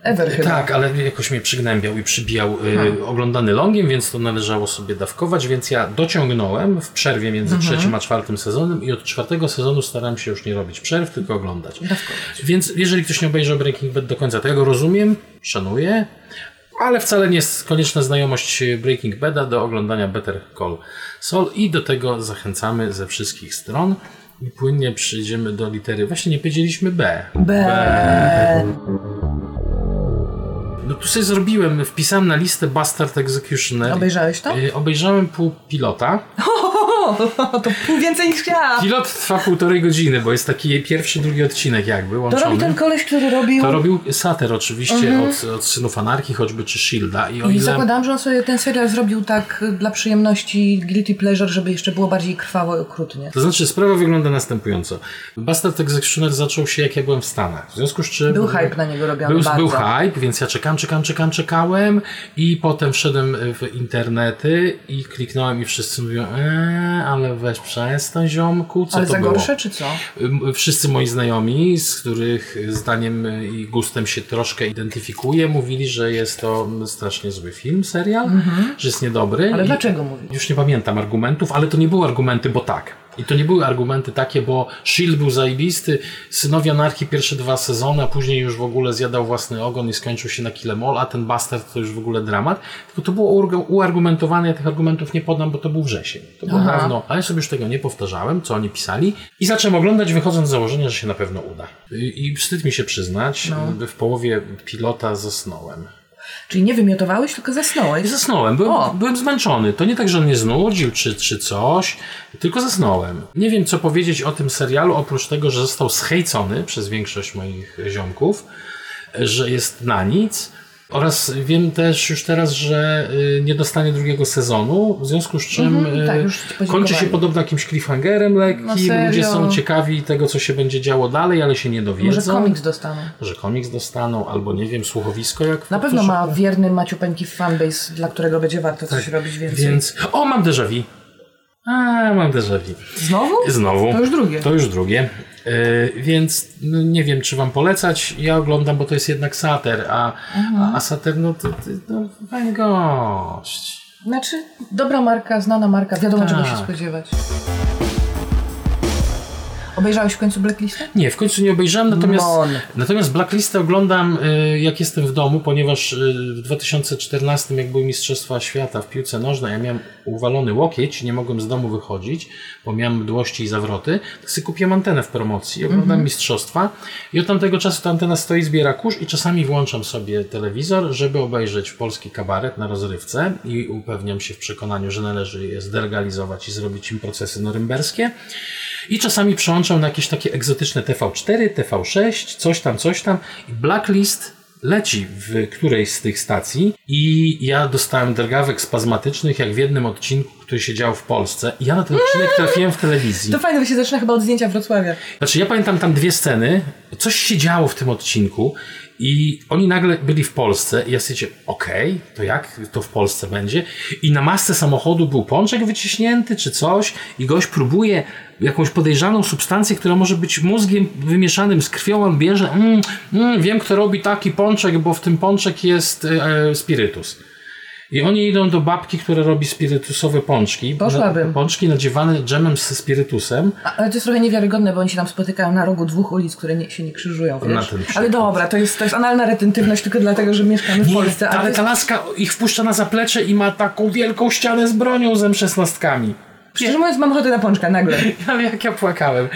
ever chyba. Tak, ale jakoś mnie przygnębiał i przybijał oglądany longiem, więc to należało sobie dawkować, więc ja dociągnąłem w przerwie między trzecim a czwartym sezonem i od czwartego sezonu starałem się już nie robić przerw, tylko oglądać. Dawkować. Więc jeżeli ktoś nie obejrzał Breaking Bad do końca, to ja go rozumiem, szanuję, ale wcale nie jest konieczna znajomość Breaking Bada do oglądania Better Call Saul i do tego zachęcamy ze wszystkich stron. I płynnie przyjdziemy do litery. Właśnie nie powiedzieliśmy B. No tu sobie zrobiłem, wpisałem na listę Bastard Executioner. Obejrzałeś to? Obejrzałem pół pilota. To pół więcej niż ja. Pilot trwa 1,5 godziny, bo jest taki jej pierwszy, drugi odcinek jakby łączony. To robi ten koleś, który robił... To robił Sater oczywiście od Synów Anarchii choćby, czy Shielda. I zakładam, że on sobie ten serial zrobił tak dla przyjemności guilty pleasure, żeby jeszcze było bardziej krwawo i okrutnie. To znaczy sprawa wygląda następująco. Bastard Executioner zaczął się jak ja byłem w Stanach. W związku z czym... Był hype na niego robiony bardzo. Był hype, więc ja czekałem i potem wszedłem w internety i kliknąłem i wszyscy mówią ale weź przestań ziomku, co ale to było? Ale za gorsze, czy co? Wszyscy moi znajomi, z których zdaniem i gustem się troszkę identyfikuję, mówili, że jest to strasznie zły film, serial, że jest niedobry. Ale dlaczego mówili? Już nie pamiętam argumentów, ale to nie były argumenty, bo tak. I to nie były argumenty takie, bo Shield był zajebisty, Synowie Anarchii pierwsze 2 sezony, a później już w ogóle zjadał własny ogon i skończył się na Kill 'em All, a ten Bastard to już w ogóle dramat. Tylko to było uargumentowane, ja tych argumentów nie podam, bo to był wrzesień. To było dawno, ale sobie już tego nie powtarzałem, co oni pisali. I zacząłem oglądać, wychodząc z założenia, że się na pewno uda. I wstyd mi się przyznać, w połowie pilota zasnąłem. Czyli nie wymiotowałeś, tylko zasnąłeś? Nie zasnąłem, byłem zmęczony. To nie tak, że on mnie znudził czy coś, tylko zasnąłem. Nie wiem, co powiedzieć o tym serialu, oprócz tego, że został zhejcony przez większość moich ziomków, że jest na nic. Oraz wiem też już teraz, że nie dostanie 2. sezonu, w związku z czym tak, kończy się podobno jakimś cliffhangerem lekkim, ludzie są ciekawi tego, co się będzie działo dalej, ale się nie dowiedzą. Może komiks dostaną. Albo nie wiem, słuchowisko jak... Na pewno ma wierny maciupeńki fanbase, dla którego będzie warto coś robić więcej. Więc... O, mam déjà vu. Znowu? Znowu. To już drugie. Więc nie wiem, czy wam polecać. Ja oglądam, bo to jest jednak satyr, a satyr, to fajny gość. Znaczy, dobra marka, znana marka, wiadomo, czego się spodziewać. Obejrzałeś w końcu Blacklistę? Nie, w końcu nie obejrzałem, natomiast Blacklistę oglądam jak jestem w domu, ponieważ w 2014, jak były Mistrzostwa Świata w piłce nożnej, ja miałem uwalony łokieć, nie mogłem z domu wychodzić, bo miałem mdłości i zawroty, to sobie kupiłem antenę w promocji, oglądam Mistrzostwa i od tamtego czasu ta antena stoi, zbiera kurz i czasami włączam sobie telewizor, żeby obejrzeć polski kabaret na rozrywce i upewniam się w przekonaniu, że należy je zdelegalizować i zrobić im procesy norymberskie. I czasami przełączam na jakieś takie egzotyczne TV4, TV6, coś tam. I Blacklist leci w którejś z tych stacji i ja dostałem drgawek spazmatycznych, jak w jednym odcinku, który się działo w Polsce. I ja na ten odcinek trafiłem w telewizji. To fajne, bo się zaczyna chyba od zdjęcia Wrocławia. Znaczy, ja pamiętam tam 2 sceny, coś się działo w tym odcinku i oni nagle byli w Polsce i ja sobie okej, to jak to w Polsce będzie? I na masce samochodu był pączek wyciśnięty czy coś i gość próbuje jakąś podejrzaną substancję, która może być mózgiem wymieszanym z krwią, on bierze wiem, kto robi taki pączek, bo w tym pączek jest spirytus. I oni idą do babki, która robi spirytusowe pączki. Poszłabym. Pączki nadziewane dżemem ze spirytusem. Ale to jest trochę niewiarygodne, bo oni się tam spotykają na rogu 2 ulic, które się nie krzyżują. Wiesz? Ale dobra, to jest analna retentywność tylko dlatego, że mieszkamy w Polsce. Ale ta laska ich wpuszcza na zaplecze i ma taką wielką ścianę z bronią ze M16. Szczerze mówiąc, mam ochotę na pączka nagle. Ale jak ja płakałem.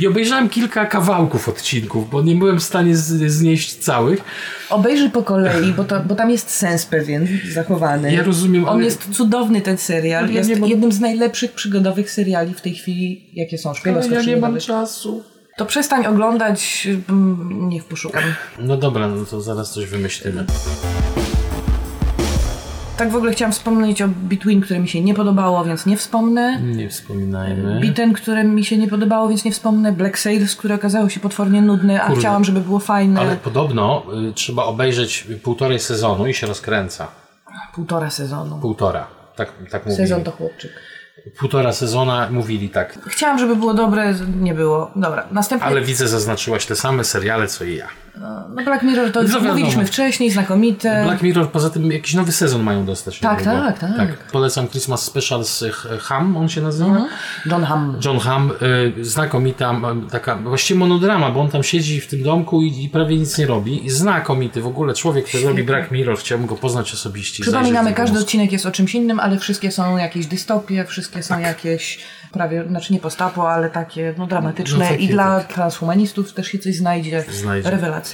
I obejrzałem kilka kawałków odcinków, bo nie byłem w stanie znieść całych. Obejrzyj po kolei, bo tam jest sens pewien zachowany. Ja rozumiem. On jest cudowny, ten serial. Jest jednym z najlepszych przygodowych seriali w tej chwili, jakie są. Szpiegowskie, ja nie mam czasu. To przestań oglądać. Niech poszukam. No dobra, to zaraz coś wymyślimy. Tak w ogóle chciałam wspomnieć o Between, które mi się nie podobało, więc nie wspomnę. Nie wspominajmy. Beaten, które mi się nie podobało, więc nie wspomnę. Black Sails, które okazały się potwornie nudne, a chciałam, żeby było fajne. Ale podobno trzeba obejrzeć 1,5 sezonu i się rozkręca. 1,5 sezonu. 1,5. Tak mówili. Sezon to chłopczyk. 1,5 sezona mówili tak. Chciałam, żeby było dobre, nie było. Dobra, następnie... Ale widzę, zaznaczyłaś te same seriale, co i ja. No Black Mirror to już mówiliśmy wcześniej, znakomite. Black Mirror, poza tym jakiś nowy sezon mają dostać. Tak. Polecam Christmas Special z Hamm, on się nazywa. John Hamm, znakomita, taka właściwie monodrama, bo on tam siedzi w tym domku i prawie nic nie robi. Znakomity w ogóle człowiek, który robi Black Mirror, chciałbym go poznać osobiście. Przypominamy, każdy odcinek jest o czymś innym, ale wszystkie są jakieś dystopie, wszystkie są jakieś prawie, znaczy nie postapo, ale takie dramatyczne takie, i dla transhumanistów też się coś znajdzie. Rewelacje.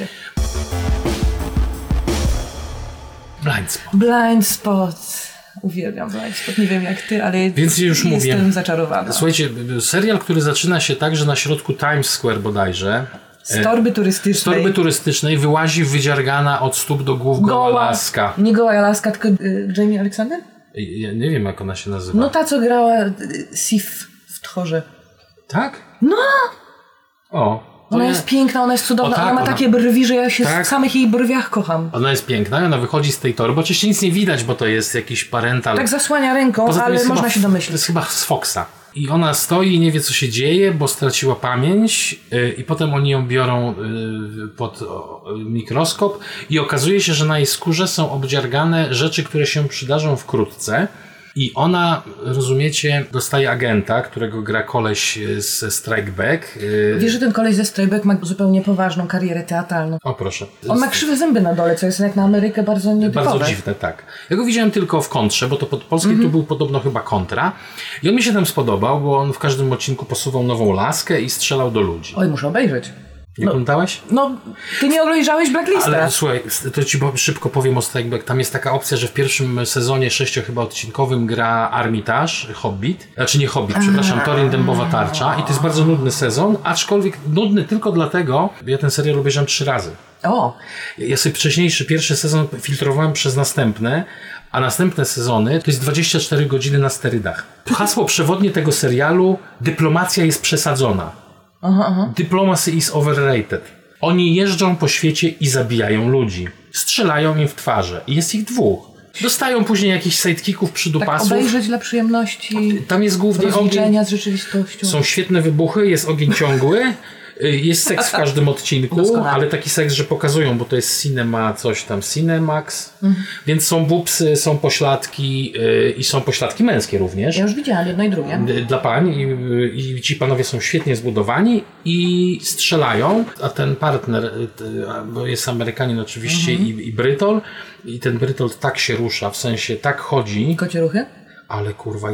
Blindspot. Uwielbiam Blindspot. Nie wiem jak ty, ale więc już jestem zaczarowany. Słuchajcie, serial, który zaczyna się tak, że na środku Times Square bodajże z torby turystycznej wyłazi wydziargana od stóp do głów goła laska. Nie goła laska, tylko Jamie Alexander? Ja nie wiem, jak ona się nazywa. No ta, co grała Sif w Tchorze. Tak? No! O. Ona jest piękna, ona jest cudowna, ona ma takie brwi, że ja się w samych jej brwiach kocham. Ona jest piękna i ona wychodzi z tej torby. Oczywiście nic nie widać, bo to jest jakiś parental. Tak zasłania ręką, ale można się domyślić. To jest chyba z Foxa. I ona stoi i nie wie, co się dzieje, bo straciła pamięć i potem oni ją biorą pod mikroskop i okazuje się, że na jej skórze są obdziargane rzeczy, które się przydarzą wkrótce. I ona, rozumiecie, dostaje agenta, którego gra koleś ze Strike Back. Wiesz, że ten koleś ze Strike Back ma zupełnie poważną karierę teatralną. O proszę. On ma krzywe zęby na dole, co jest jak na Amerykę bardzo nietypowe. Bardzo dziwne, tak. Ja go widziałem tylko w Kontrze, bo to pod polskim to był podobno chyba Kontra. I on mi się tam spodobał, bo on w każdym odcinku posuwał nową laskę i strzelał do ludzi. Oj, muszę obejrzeć. Nie oglądałeś? No, ty nie oglądałeś Blacklista. Ale słuchaj, to ci szybko powiem o Strike Back. Tam jest taka opcja, że w pierwszym sezonie 6-odcinkowym gra Armitage, Hobbit. Znaczy nie Hobbit, przepraszam, Thorin Dębowa Tarcza. I to jest bardzo nudny sezon, aczkolwiek nudny tylko dlatego, ja ten serial obejrzałem 3 razy. O. Ja sobie wcześniejszy, pierwszy sezon filtrowałem przez następne, a następne sezony to jest 24 godziny na sterydach. Hasło przewodnie tego serialu: dyplomacja jest przesadzona. Diplomacy is overrated. Oni jeżdżą po świecie i zabijają ludzi. Strzelają im w twarze. I jest ich 2. Dostają później jakichś sidekicków, przydupasów. Tak obejrzeć dla przyjemności. Tam jest głównie ogień. Z rzeczywistością. Są świetne wybuchy, jest ogień ciągły. Jest seks w każdym odcinku, ale taki seks, że pokazują, bo to jest Cinemax, więc są bubsy, są pośladki i są pośladki męskie również. Ja już widziałam jedno i drugie. Dla pań i ci panowie są świetnie zbudowani i strzelają, a ten partner, bo jest Amerykanin oczywiście i Brytol, i ten Brytol tak się rusza, w sensie tak chodzi. Kocie ruchy? Ale kurwa,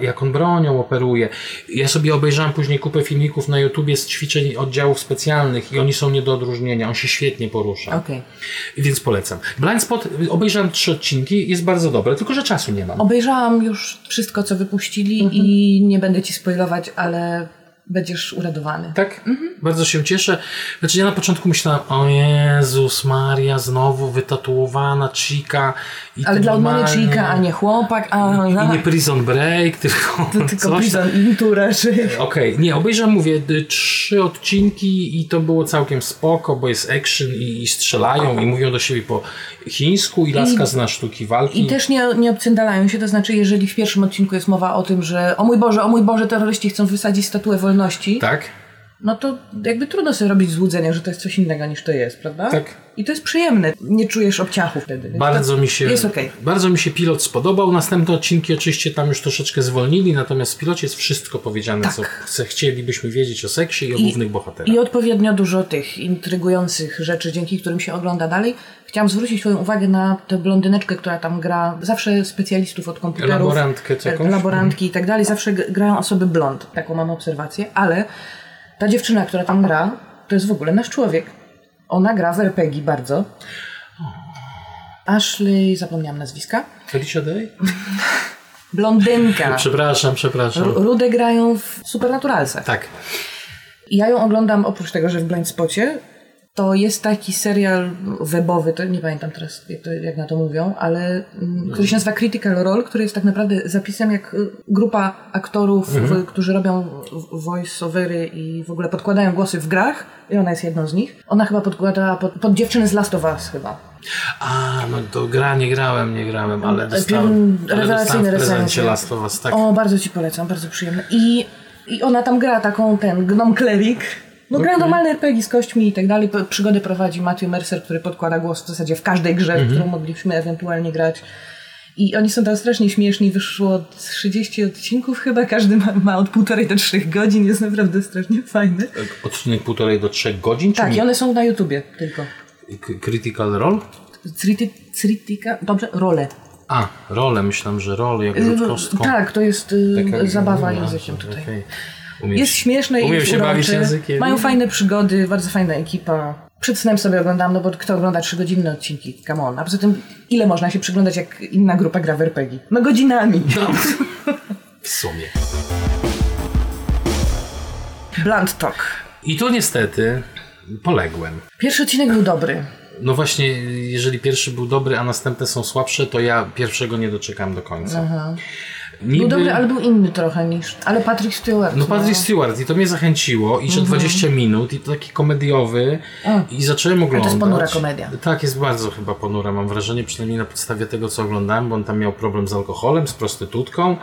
jak on bronią operuje. Ja sobie obejrzałem później kupę filmików na YouTubie z ćwiczeń oddziałów specjalnych i oni są nie do odróżnienia. On się świetnie porusza. Okay. Więc polecam. Blindspot, obejrzałem 3 odcinki, jest bardzo dobre, tylko że czasu nie mam. Obejrzałam już wszystko, co wypuścili i nie będę ci spoilować, ale... Będziesz uradowany. Tak? Bardzo się cieszę. Znaczy ja na początku myślałem, o Jezus Maria, znowu wytatuowana chica. Ale dla odmiany chica, a nie chłopak. I nie Prison Break, tylko Prison Intu raczej. Okej, nie, obejrzałem, mówię, 3 odcinki i to było całkiem spoko, bo jest action i strzelają i mówią do siebie po chińsku i laska zna sztuki walki. I też nie obcyndalają się, to znaczy jeżeli w pierwszym odcinku jest mowa o tym, że o mój Boże, terroryści chcą wysadzić statuę wolności, tak. No to jakby trudno sobie robić złudzenia, że to jest coś innego niż to jest, prawda? Tak. I to jest przyjemne. Nie czujesz obciachu wtedy. Bardzo mi się pilot spodobał. Następne odcinki oczywiście tam już troszeczkę zwolnili, natomiast w pilocie jest wszystko powiedziane, co chcielibyśmy wiedzieć o seksie i o głównych bohaterach. I odpowiednio dużo tych intrygujących rzeczy, dzięki którym się ogląda dalej. Chciałam zwrócić swoją uwagę na tę blondyneczkę, która tam gra zawsze specjalistów od komputerów. Laborantki i tak dalej. Zawsze grają osoby blond. Taką mam obserwację, ale... Ta dziewczyna, która tam gra, to jest w ogóle nasz człowiek. Ona gra w RPG bardzo. Ashley, zapomniałam nazwiska. Felicia Day? Blondynka. Przepraszam. Rude grają w Supernaturalsach. Tak. Ja ją oglądam, oprócz tego, że w Blindspocie, to jest taki serial webowy, to nie pamiętam teraz jak na to mówią, ale który się nazywa Critical Role, który jest tak naprawdę zapisem jak grupa aktorów, którzy robią voice-overy i w ogóle podkładają głosy w grach i ona jest jedną z nich. Ona chyba podkładała pod dziewczynę z Last of Us chyba. A, no to nie grałem, ale dostałem w prezencie Last of Us. Tak. O, bardzo ci polecam, bardzo przyjemne. I ona tam gra taką gnom cleric. No grają normalne RPG z kośćmi i tak dalej. Przygody prowadzi Matthew Mercer, który podkłada głos w zasadzie w każdej grze, którą mogliśmy ewentualnie grać. I oni są tam strasznie śmieszni. Wyszło 30 odcinków chyba. Każdy ma od 1,5 do 3 godzin. Jest naprawdę strasznie fajny. Odcinek 1,5 do 3 godzin? Tak, i one są na YouTubie tylko. Critical Role? Dobrze, Role. A, Role. Myślałem, że Role jak rzut kostką. Tak, to jest zabawa językiem tutaj. Okay. Jest śmieszne i się bawić językiem. Mają fajne przygody, bardzo fajna ekipa. Przed snem sobie oglądam, no bo kto ogląda 3-godzinne odcinki? Come on. A poza tym ile można się przyglądać, jak inna grupa gra w RPG? No godzinami. No. W sumie. Blunt Talk. I tu niestety poległem. Pierwszy odcinek był dobry. No właśnie, jeżeli pierwszy był dobry, a następne są słabsze, to ja pierwszego nie doczekam do końca. Aha. Był dobry, ale był inny trochę niż... Ale Patrick Stewart. No Patrick Stewart i to mnie zachęciło i że 20 minut i to taki komediowy i zacząłem oglądać. Ale to jest ponura komedia. Tak, jest bardzo chyba ponura, mam wrażenie, przynajmniej na podstawie tego, co oglądałem, bo on tam miał problem z alkoholem, z prostytutką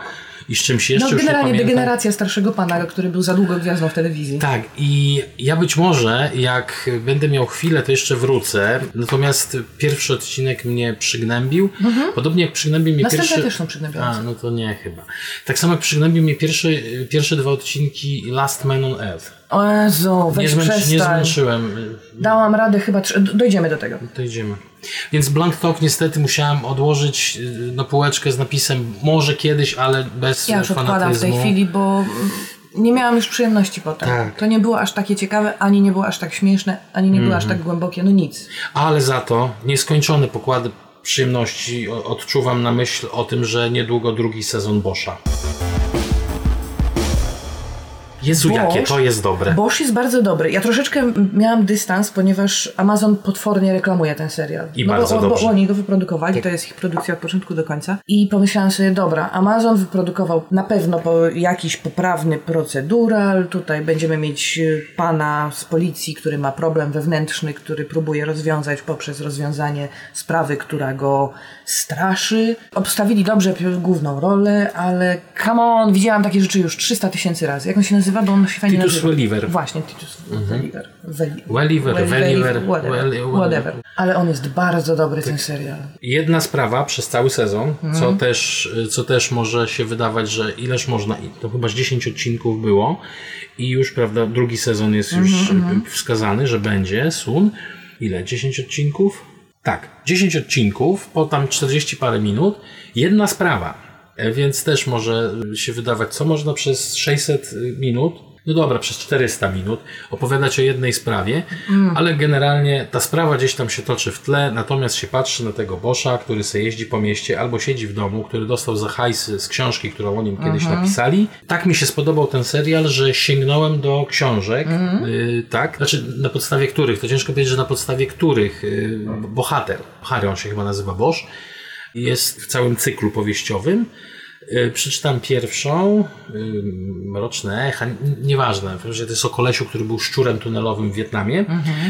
i z czymś jeszcze. No generalnie degeneracja starszego pana, który był za długo gwiazdą w telewizji. Tak, i ja być może jak będę miał chwilę, to jeszcze wrócę. Natomiast pierwszy odcinek mnie przygnębił. Mhm. Podobnie jak przygnębił mnie następne pierwszy... też są przygnębiające. A, no to nie chyba. Tak samo jak przygnębił mnie pierwsze dwa odcinki Last Man on Earth. O Jezu, weź przestań. Nie zmęczyłem. Dałam radę chyba... Dojdziemy do tego. Dojdziemy. Więc Blunt Talk niestety musiałem odłożyć na półeczkę z napisem może kiedyś, ale bez fanatyzmu. Ja już odkładam w tej chwili, bo nie miałam już przyjemności potem. Tak. To nie było aż takie ciekawe, ani nie było aż tak śmieszne, ani nie było aż tak głębokie, no nic. Ale za to nieskończone pokłady przyjemności odczuwam na myśl o tym, że niedługo drugi sezon Boscha. Jezu, Bosch, jakie to jest dobre. Bosch jest bardzo dobry. Ja troszeczkę miałam dystans, ponieważ Amazon potwornie reklamuje ten serial. I no bardzo dobrze. Bo oni go wyprodukowali, tak. To jest ich produkcja od początku do końca. I pomyślałam sobie, dobra, Amazon wyprodukował na pewno jakiś poprawny procedural. Tutaj będziemy mieć pana z policji, który ma problem wewnętrzny, który próbuje rozwiązać poprzez rozwiązanie sprawy, która go straszy. Obstawili dobrze główną rolę, ale come on, widziałam takie rzeczy już 300 000 razy. Jak on się nazywa? Bo on się fajnie Titus Welliver. Właśnie, Titus Welliver. Whatever. Ale on jest bardzo dobry, ten serial. Jedna sprawa przez cały sezon, co też może się wydawać, że ileż można, to chyba z 10 odcinków było i już, prawda, drugi sezon jest już wskazany, że będzie Sun. Ile? 10 odcinków? Tak, 10 odcinków po tam 40 parę minut. Jedna sprawa. Więc też może się wydawać, co można przez 600 minut, no dobra, przez 400 minut opowiadać o jednej sprawie, ale generalnie ta sprawa gdzieś tam się toczy w tle, natomiast się patrzy na tego Boscha, który se jeździ po mieście albo siedzi w domu, który dostał za hajsy z książki, którą o nim kiedyś napisali. Tak mi się spodobał ten serial, że sięgnąłem do książek, tak? Znaczy na podstawie których, to ciężko powiedzieć, że na podstawie których bohater, Harry on się chyba nazywa, Bosch, jest w całym cyklu powieściowym. Przeczytam pierwszą, Mroczne echa, nieważne, że to jest o kolesiu, który był szczurem tunelowym w Wietnamie.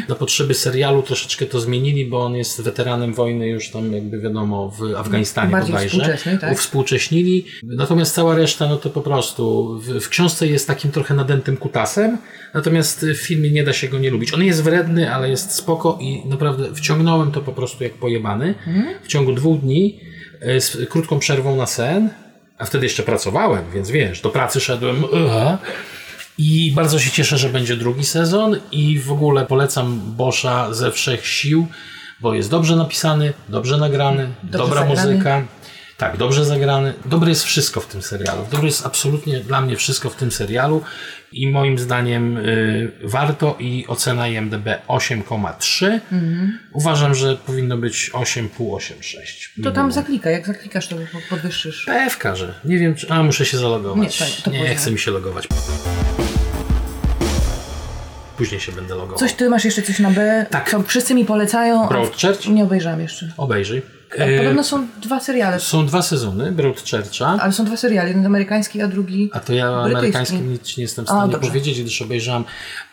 Na potrzeby serialu troszeczkę to zmienili, bo on jest weteranem wojny już tam, jakby wiadomo, w Afganistanie bodajże. Tak? Uwspółcześnili. Natomiast cała reszta, no to po prostu w książce jest takim trochę nadętym kutasem, natomiast w filmie nie da się go nie lubić. On jest wredny, ale jest spoko i naprawdę wciągnąłem to po prostu jak pojebany. W ciągu 2 dni z krótką przerwą na sen. A wtedy jeszcze pracowałem, więc wiesz, do pracy szedłem. I bardzo się cieszę, że będzie drugi sezon i w ogóle polecam Boscha ze wszech sił, bo jest dobrze napisany, dobrze nagrany, dobra muzyka. Tak, dobrze zagrany. Dobre jest wszystko w tym serialu. Dobre jest absolutnie dla mnie wszystko w tym serialu i moim zdaniem warto i ocena IMDb 8,3. Uważam, że powinno być 8,5, 8,6. To tam zaklika. Jak zaklikasz, to podwyższysz. PFK, że. Nie wiem, czy... A, muszę się zalogować. Nie chce mi się logować. Później się będę logował. Coś, ty masz jeszcze coś na B? Tak. Co wszyscy mi polecają. Broadchurch? Nie obejrzałam jeszcze. Obejrzyj. Podobno są 2 seriale. Są 2 sezony Broadchurcha. Ale są 2 seriale, jeden amerykański, a drugi. A to ja brytyjski. Amerykańskim nic nie jestem w stanie powiedzieć, gdyż obejrzałam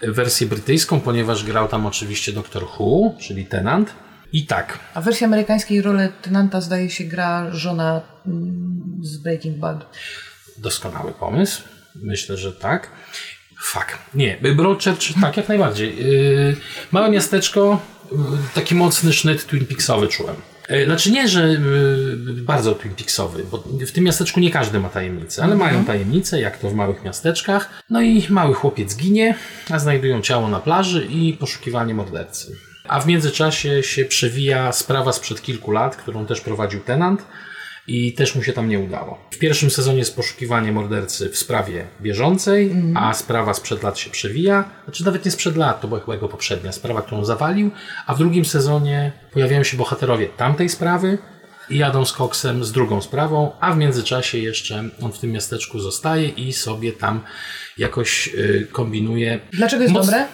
wersję brytyjską, ponieważ grał tam oczywiście Doktor Who, czyli Tenant. I tak. A w wersji amerykańskiej rolę Tenanta, zdaje się, gra żona z Breaking Bad. Doskonały pomysł. Myślę, że tak. Fuck. Nie, Broadchurch, tak, jak najbardziej. Małe miasteczko, taki mocny sznyt Twin Peaksowy czułem. Znaczy nie, że bardzo Twin Peaksowy, bo w tym miasteczku nie każdy ma tajemnicę, ale mają tajemnicę, jak to w małych miasteczkach. No i mały chłopiec ginie, a znajdują ciało na plaży i poszukiwanie mordercy. A w międzyczasie się przewija sprawa sprzed kilku lat, którą też prowadził Tenant i też mu się tam nie udało. W pierwszym sezonie jest poszukiwanie mordercy w sprawie bieżącej, a sprawa sprzed lat się przewija. Znaczy nawet nie sprzed lat, to była chyba jego poprzednia sprawa, którą zawalił. A w drugim sezonie pojawiają się bohaterowie tamtej sprawy i jadą z koksem z drugą sprawą, a w międzyczasie jeszcze on w tym miasteczku zostaje i sobie tam jakoś kombinuje. Dlaczego jest dobre?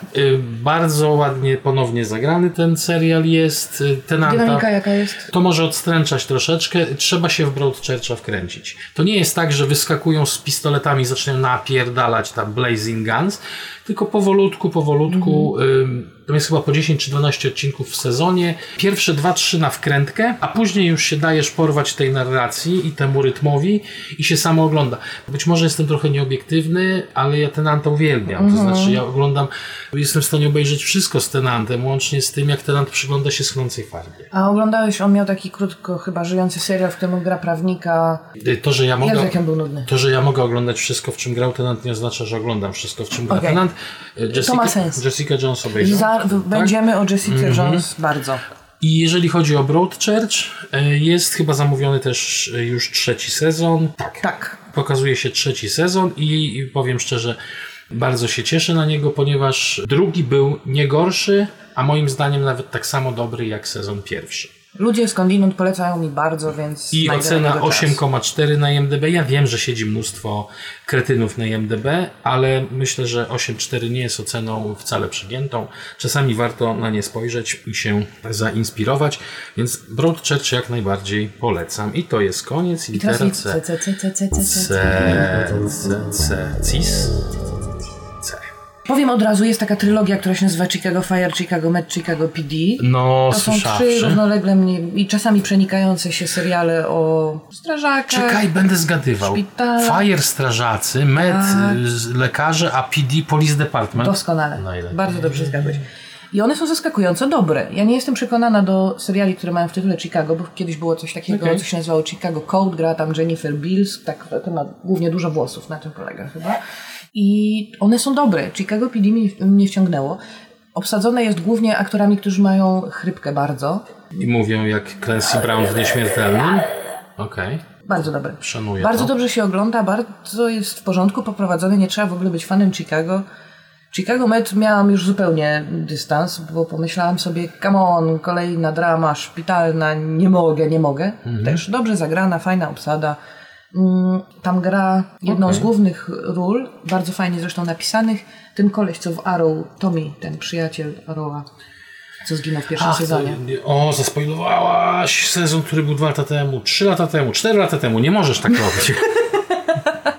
Bardzo ładnie ponownie zagrany ten serial jest. Tenanta, dynamika jaka jest? To może odstręczać troszeczkę. Trzeba się w Broadchurcha wkręcić. To nie jest tak, że wyskakują z pistoletami i zaczynają napierdalać tam Blazing Guns, tylko powolutku Tam jest chyba po 10 czy 12 odcinków w sezonie. Pierwsze 2-3 na wkrętkę, a później już się dajesz porwać tej narracji i temu rytmowi i się samo ogląda. Być może jestem trochę nieobiektywny, ale ja Tenanta uwielbiam. To znaczy ja oglądam, jestem w stanie obejrzeć wszystko z Tenantem, łącznie z tym, jak Tenant przygląda się Schnącej Farbie. A oglądałeś, on miał taki krótko chyba żyjący serial, w którym gra prawnika. To, że ja mogę oglądać wszystko, w czym grał Tenant, nie oznacza, że oglądam wszystko, w czym grał Tenant. To ma sens. Jessica Jones obejrzał. Będziemy o Jessica Jones bardzo. I jeżeli chodzi o Broadchurch, jest chyba zamówiony też już 3 sezon. Tak. Pokazuje się 3 sezon i powiem szczerze, bardzo się cieszę na niego, ponieważ drugi był nie gorszy, a moim zdaniem nawet tak samo dobry jak sezon pierwszy. Ludzie skądinąd polecają mi bardzo, więc... I ocena 8,4 na IMDb. Ja wiem, że siedzi mnóstwo kretynów na IMDb, ale myślę, że 8,4 nie jest oceną wcale przygiętą. Czasami warto na nie spojrzeć i się zainspirować, więc Broadchurch jak najbardziej polecam. I to jest koniec. Litera C. Powiem od razu, jest taka trylogia, która się nazywa Chicago Fire, Chicago Med, Chicago PD. No, to są 3 równolegle i czasami przenikające się seriale o strażakach. Czekaj, będę zgadywał. Szpitala. Fire strażacy, Med lekarze, a PD Police Department. Doskonale. Najlepiej. Bardzo dobrze zgadłeś. I one są zaskakująco dobre. Ja nie jestem przekonana do seriali, które mają w tytule Chicago, bo kiedyś było coś takiego, co się nazywało Chicago Code, gra tam Jennifer Beals, tak, to ma głównie dużo włosów, na tym polega chyba. I one są dobre. Chicago PD mnie wciągnęło. Obsadzone jest głównie aktorami, którzy mają chrypkę bardzo. I mówią jak Clancy Brown w Nieśmiertelnym. Bardzo dobre. Szanuję bardzo to. Dobrze się ogląda, bardzo jest w porządku poprowadzone, nie trzeba w ogóle być fanem Chicago. Chicago Med miałam już zupełnie dystans, bo pomyślałam sobie, come on, kolejna drama szpitalna, nie mogę. Też dobrze zagrana, fajna obsada. Tam gra jedną z głównych ról, bardzo fajnie zresztą napisanych, ten koleś, co w Arrow, Tommy, ten przyjaciel Arrowa, co zginął w pierwszym sezonie. Zaspoilowałaś sezon, który był 2 lata temu, 3 lata temu, 4 lata temu, nie możesz tak robić.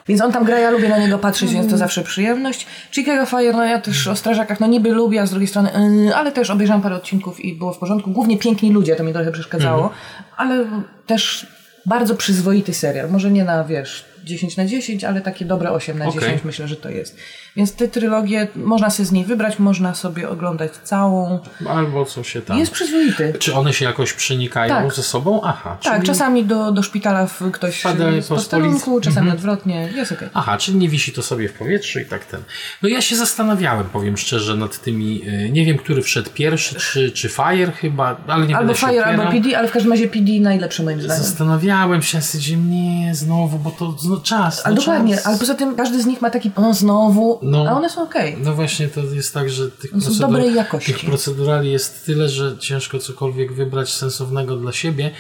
Więc on tam gra, ja lubię na niego patrzeć, więc to zawsze przyjemność. Chicago Fire, no ja też o strażakach, no niby lubię, a z drugiej strony, ale też obejrzałam parę odcinków i było w porządku. Głównie piękni ludzie, to mi trochę przeszkadzało, ale też bardzo przyzwoity serial. Może nie na, 10/10, ale takie dobre 8/10 myślę, że to jest. Więc te trylogie, można sobie z niej wybrać, można sobie oglądać całą. Albo co się tam... Jest przyzwoity. Czy one się jakoś przenikają ze sobą? Tak, czyli... czasami do szpitala ktoś z posterunku, czasami odwrotnie. Jest okej. Aha, czyli nie wisi to sobie w powietrzu i tak ten... No ja się zastanawiałem, powiem szczerze, nad tymi... Nie wiem, który wszedł pierwszy, czy Fire chyba, ale nie będę się opierał. Albo Fire, albo PD, ale w każdym razie PD najlepsze moim zdaniem. Zastanawiałem się, nie, znowu, bo to... Dokładnie, ale poza tym każdy z nich ma taki a one są okej. No właśnie, to jest tak, że tych procedurali jest tyle, że ciężko cokolwiek wybrać sensownego dla siebie.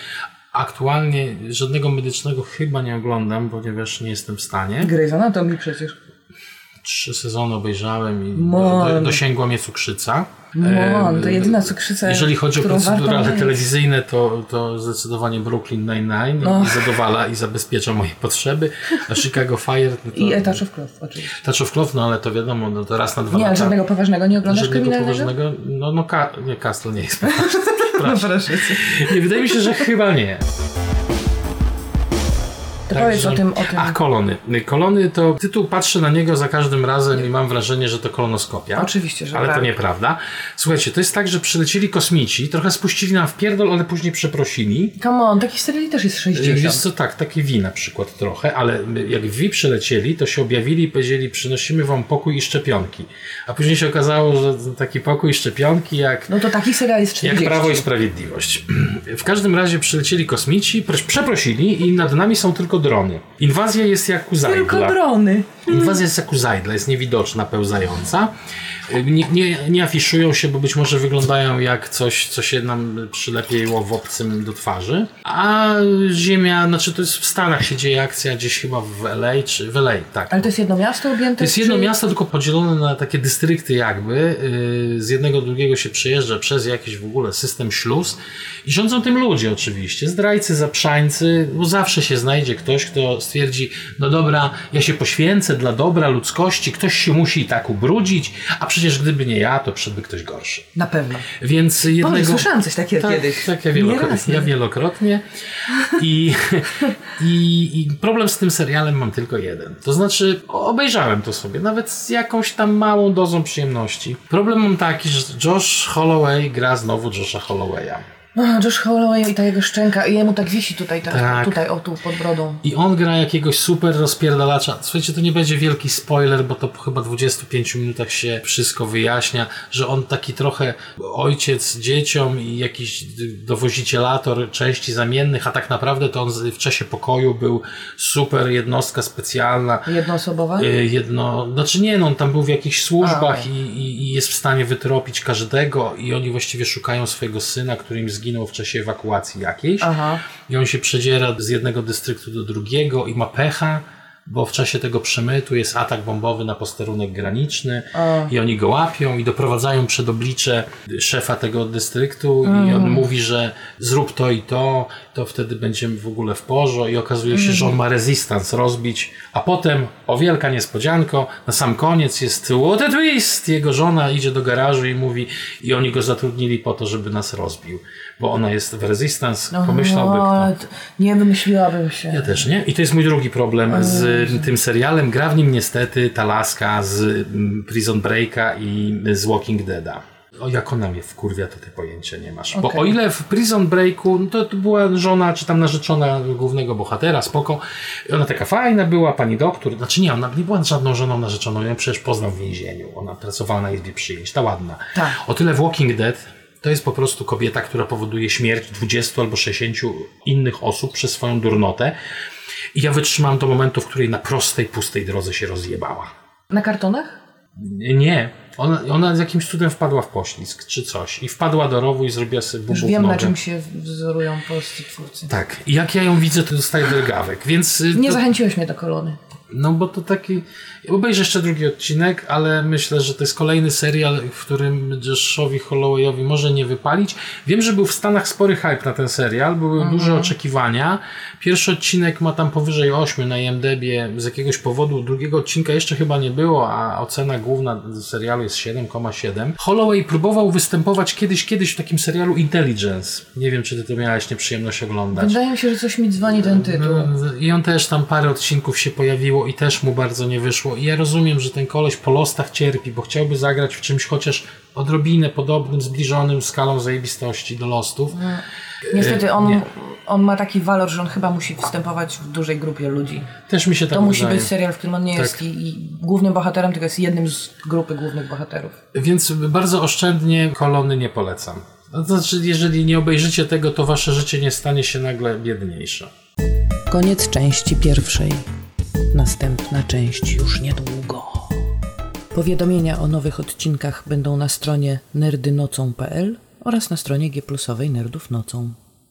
Aktualnie żadnego medycznego chyba nie oglądam, ponieważ nie jestem w stanie. Grey's Anatomy przecież. 3 sezony obejrzałem i dosięgła mnie cukrzyca. To jedyna cukrzyca. Jeżeli chodzi o procedurale telewizyjne, to zdecydowanie Brooklyn Nine-Nine i zadowala i zabezpiecza moje potrzeby. A Chicago Fire... I A Touch of Cloth oczywiście. Touch of Cloth, ale to wiadomo, to raz na 2 lata. Nie, żadnego poważnego nie oglądasz kryminalnego? Żadnego poważnego? Nie, Castle nie jest poważny. Proszę cię. Wydaje mi się, że chyba nie. Powiedz o tym. Kolony. Kolony to tytuł, patrzę na niego za każdym razem i mam wrażenie, że to kolonoskopia. Oczywiście, że to nieprawda. Słuchajcie, to jest tak, że przylecieli kosmici, trochę spuścili nam w pierdol, ale później przeprosili. Come on, takich seriali też jest 60. Jest to tak, takie V na przykład trochę, ale jak V przylecieli, to się objawili i powiedzieli, przynosimy wam pokój i szczepionki. A później się okazało, że taki pokój i szczepionki jak... No to taki serial jest 40. Jak Prawo i Sprawiedliwość. W każdym razie przylecieli kosmici, przeprosili i nad nami są tylko drony. Inwazja jest jak u Zajdla. Inwazja jest jak u Zajdla, jest niewidoczna, pełzająca. Nie afiszują się, bo być może wyglądają jak coś, co się nam przylepiło w obcym do twarzy. A Ziemia, to jest w Stanach się dzieje akcja, gdzieś chyba w LA, tak. Ale to jest jedno miasto objęte? To jest jedno miasto, tylko podzielone na takie dystrykty jakby. Z jednego do drugiego się przejeżdża przez jakiś w ogóle system śluz i rządzą tym ludzie oczywiście. Zdrajcy, zaprzańcy, bo zawsze się znajdzie ktoś, kto stwierdzi, no dobra, ja się poświęcę dla dobra ludzkości, ktoś się musi tak ubrudzić, a przecież gdyby nie ja, to przyszedłby ktoś gorszy. Na pewno. Więc jednego... Boże, słyszałem coś takiego kiedyś. Tak, ja wielokrotnie. I problem z tym serialem mam tylko jeden. To znaczy, obejrzałem to sobie, nawet z jakąś tam małą dozą przyjemności. Problem mam taki, że Josh Holloway gra znowu Josha Hollowaya. Josh Holloway i ta jego szczęka. I jemu tak wisi tutaj, o tu, pod brodą. I on gra jakiegoś super rozpierdalacza. Słuchajcie, to nie będzie wielki spoiler, bo to po chyba 25 minutach się wszystko wyjaśnia, że on taki trochę ojciec dzieciom i jakiś dowozicielator części zamiennych, a tak naprawdę to on w czasie pokoju był super jednostka specjalna. Jednoosobowa? On tam był w jakichś służbach i jest w stanie wytropić każdego i oni właściwie szukają swojego syna, który im zginął w czasie ewakuacji jakiejś. Aha. I on się przedziera z jednego dystryktu do drugiego i ma pecha, bo w czasie tego przemytu jest atak bombowy na posterunek graniczny i oni go łapią i doprowadzają przed oblicze szefa tego dystryktu i on mówi, że zrób to i to, to wtedy będziemy w ogóle w porze i okazuje się, że on ma rezystans rozbić, a potem, o wielka niespodzianko, na sam koniec jest what a twist! Jego żona idzie do garażu i mówi, i oni go zatrudnili po to, żeby nas rozbił, bo ona jest w rezystans, pomyślałby kto. Nie wymyśliłabym się. Ja też nie. I to jest mój drugi problem z tym serialem. Gra w nim niestety ta laska z Prison Breaka i z Walking Deada. O, jak ona mnie wkurwia, to te pojęcia nie masz. Okay. Bo o ile w Prison Breaku to była żona, czy tam narzeczona głównego bohatera, spoko. I ona taka fajna była, pani doktor. Znaczy nie, ona nie była żadną żoną narzeczoną. Ja ją przecież poznał w więzieniu. Ona pracowała na izbie przyjęć. Ta ładna. Tak. O tyle w Walking Dead to jest po prostu kobieta, która powoduje śmierć 20 albo 60 innych osób przez swoją durnotę. I ja wytrzymałam do momentu, w której na prostej, pustej drodze się rozjebała. Na kartonach? Nie. Ona z jakimś cudem wpadła w poślizg czy coś. I wpadła do rowu i zrobiła sobie bubu w nogę. Już wiem, na czym się wzorują polscy twórcy. Tak. I jak ja ją widzę, to dostaję drgawek. Więc nie zachęciłeś mnie do kolony. No bo to taki... Obejrzę jeszcze drugi odcinek, ale myślę, że to jest kolejny serial, w którym Joshowi Hollowayowi może nie wypalić. Wiem, że był w Stanach spory hype na ten serial. Były duże oczekiwania. Pierwszy odcinek ma tam powyżej 8 na IMDbie z jakiegoś powodu. Drugiego odcinka jeszcze chyba nie było, a ocena główna serialu jest 7,7. Holloway próbował występować kiedyś w takim serialu Intelligence. Nie wiem, czy ty to miałeś nieprzyjemność oglądać. Wydaje mi się, że coś mi dzwoni ten tytuł. I on też tam parę odcinków się pojawiło i też mu bardzo nie wyszło. I ja rozumiem, że ten koleś po losach cierpi, bo chciałby zagrać w czymś chociaż odrobinę podobnym, zbliżonym skalą zajebistości do losów. Niestety on ma taki walor, że on chyba musi występować w dużej grupie ludzi. Też mi się tak wydaje. To musi być serial, w którym on nie jest i głównym bohaterem, tylko jest jednym z grupy głównych bohaterów. Więc bardzo oszczędnie kolony nie polecam. To znaczy, jeżeli nie obejrzycie tego, to wasze życie nie stanie się nagle biedniejsze. Koniec części pierwszej. Następna część już niedługo. Powiadomienia o nowych odcinkach będą na stronie nerdynocą.pl oraz na stronie G+ Nerdów Nocą.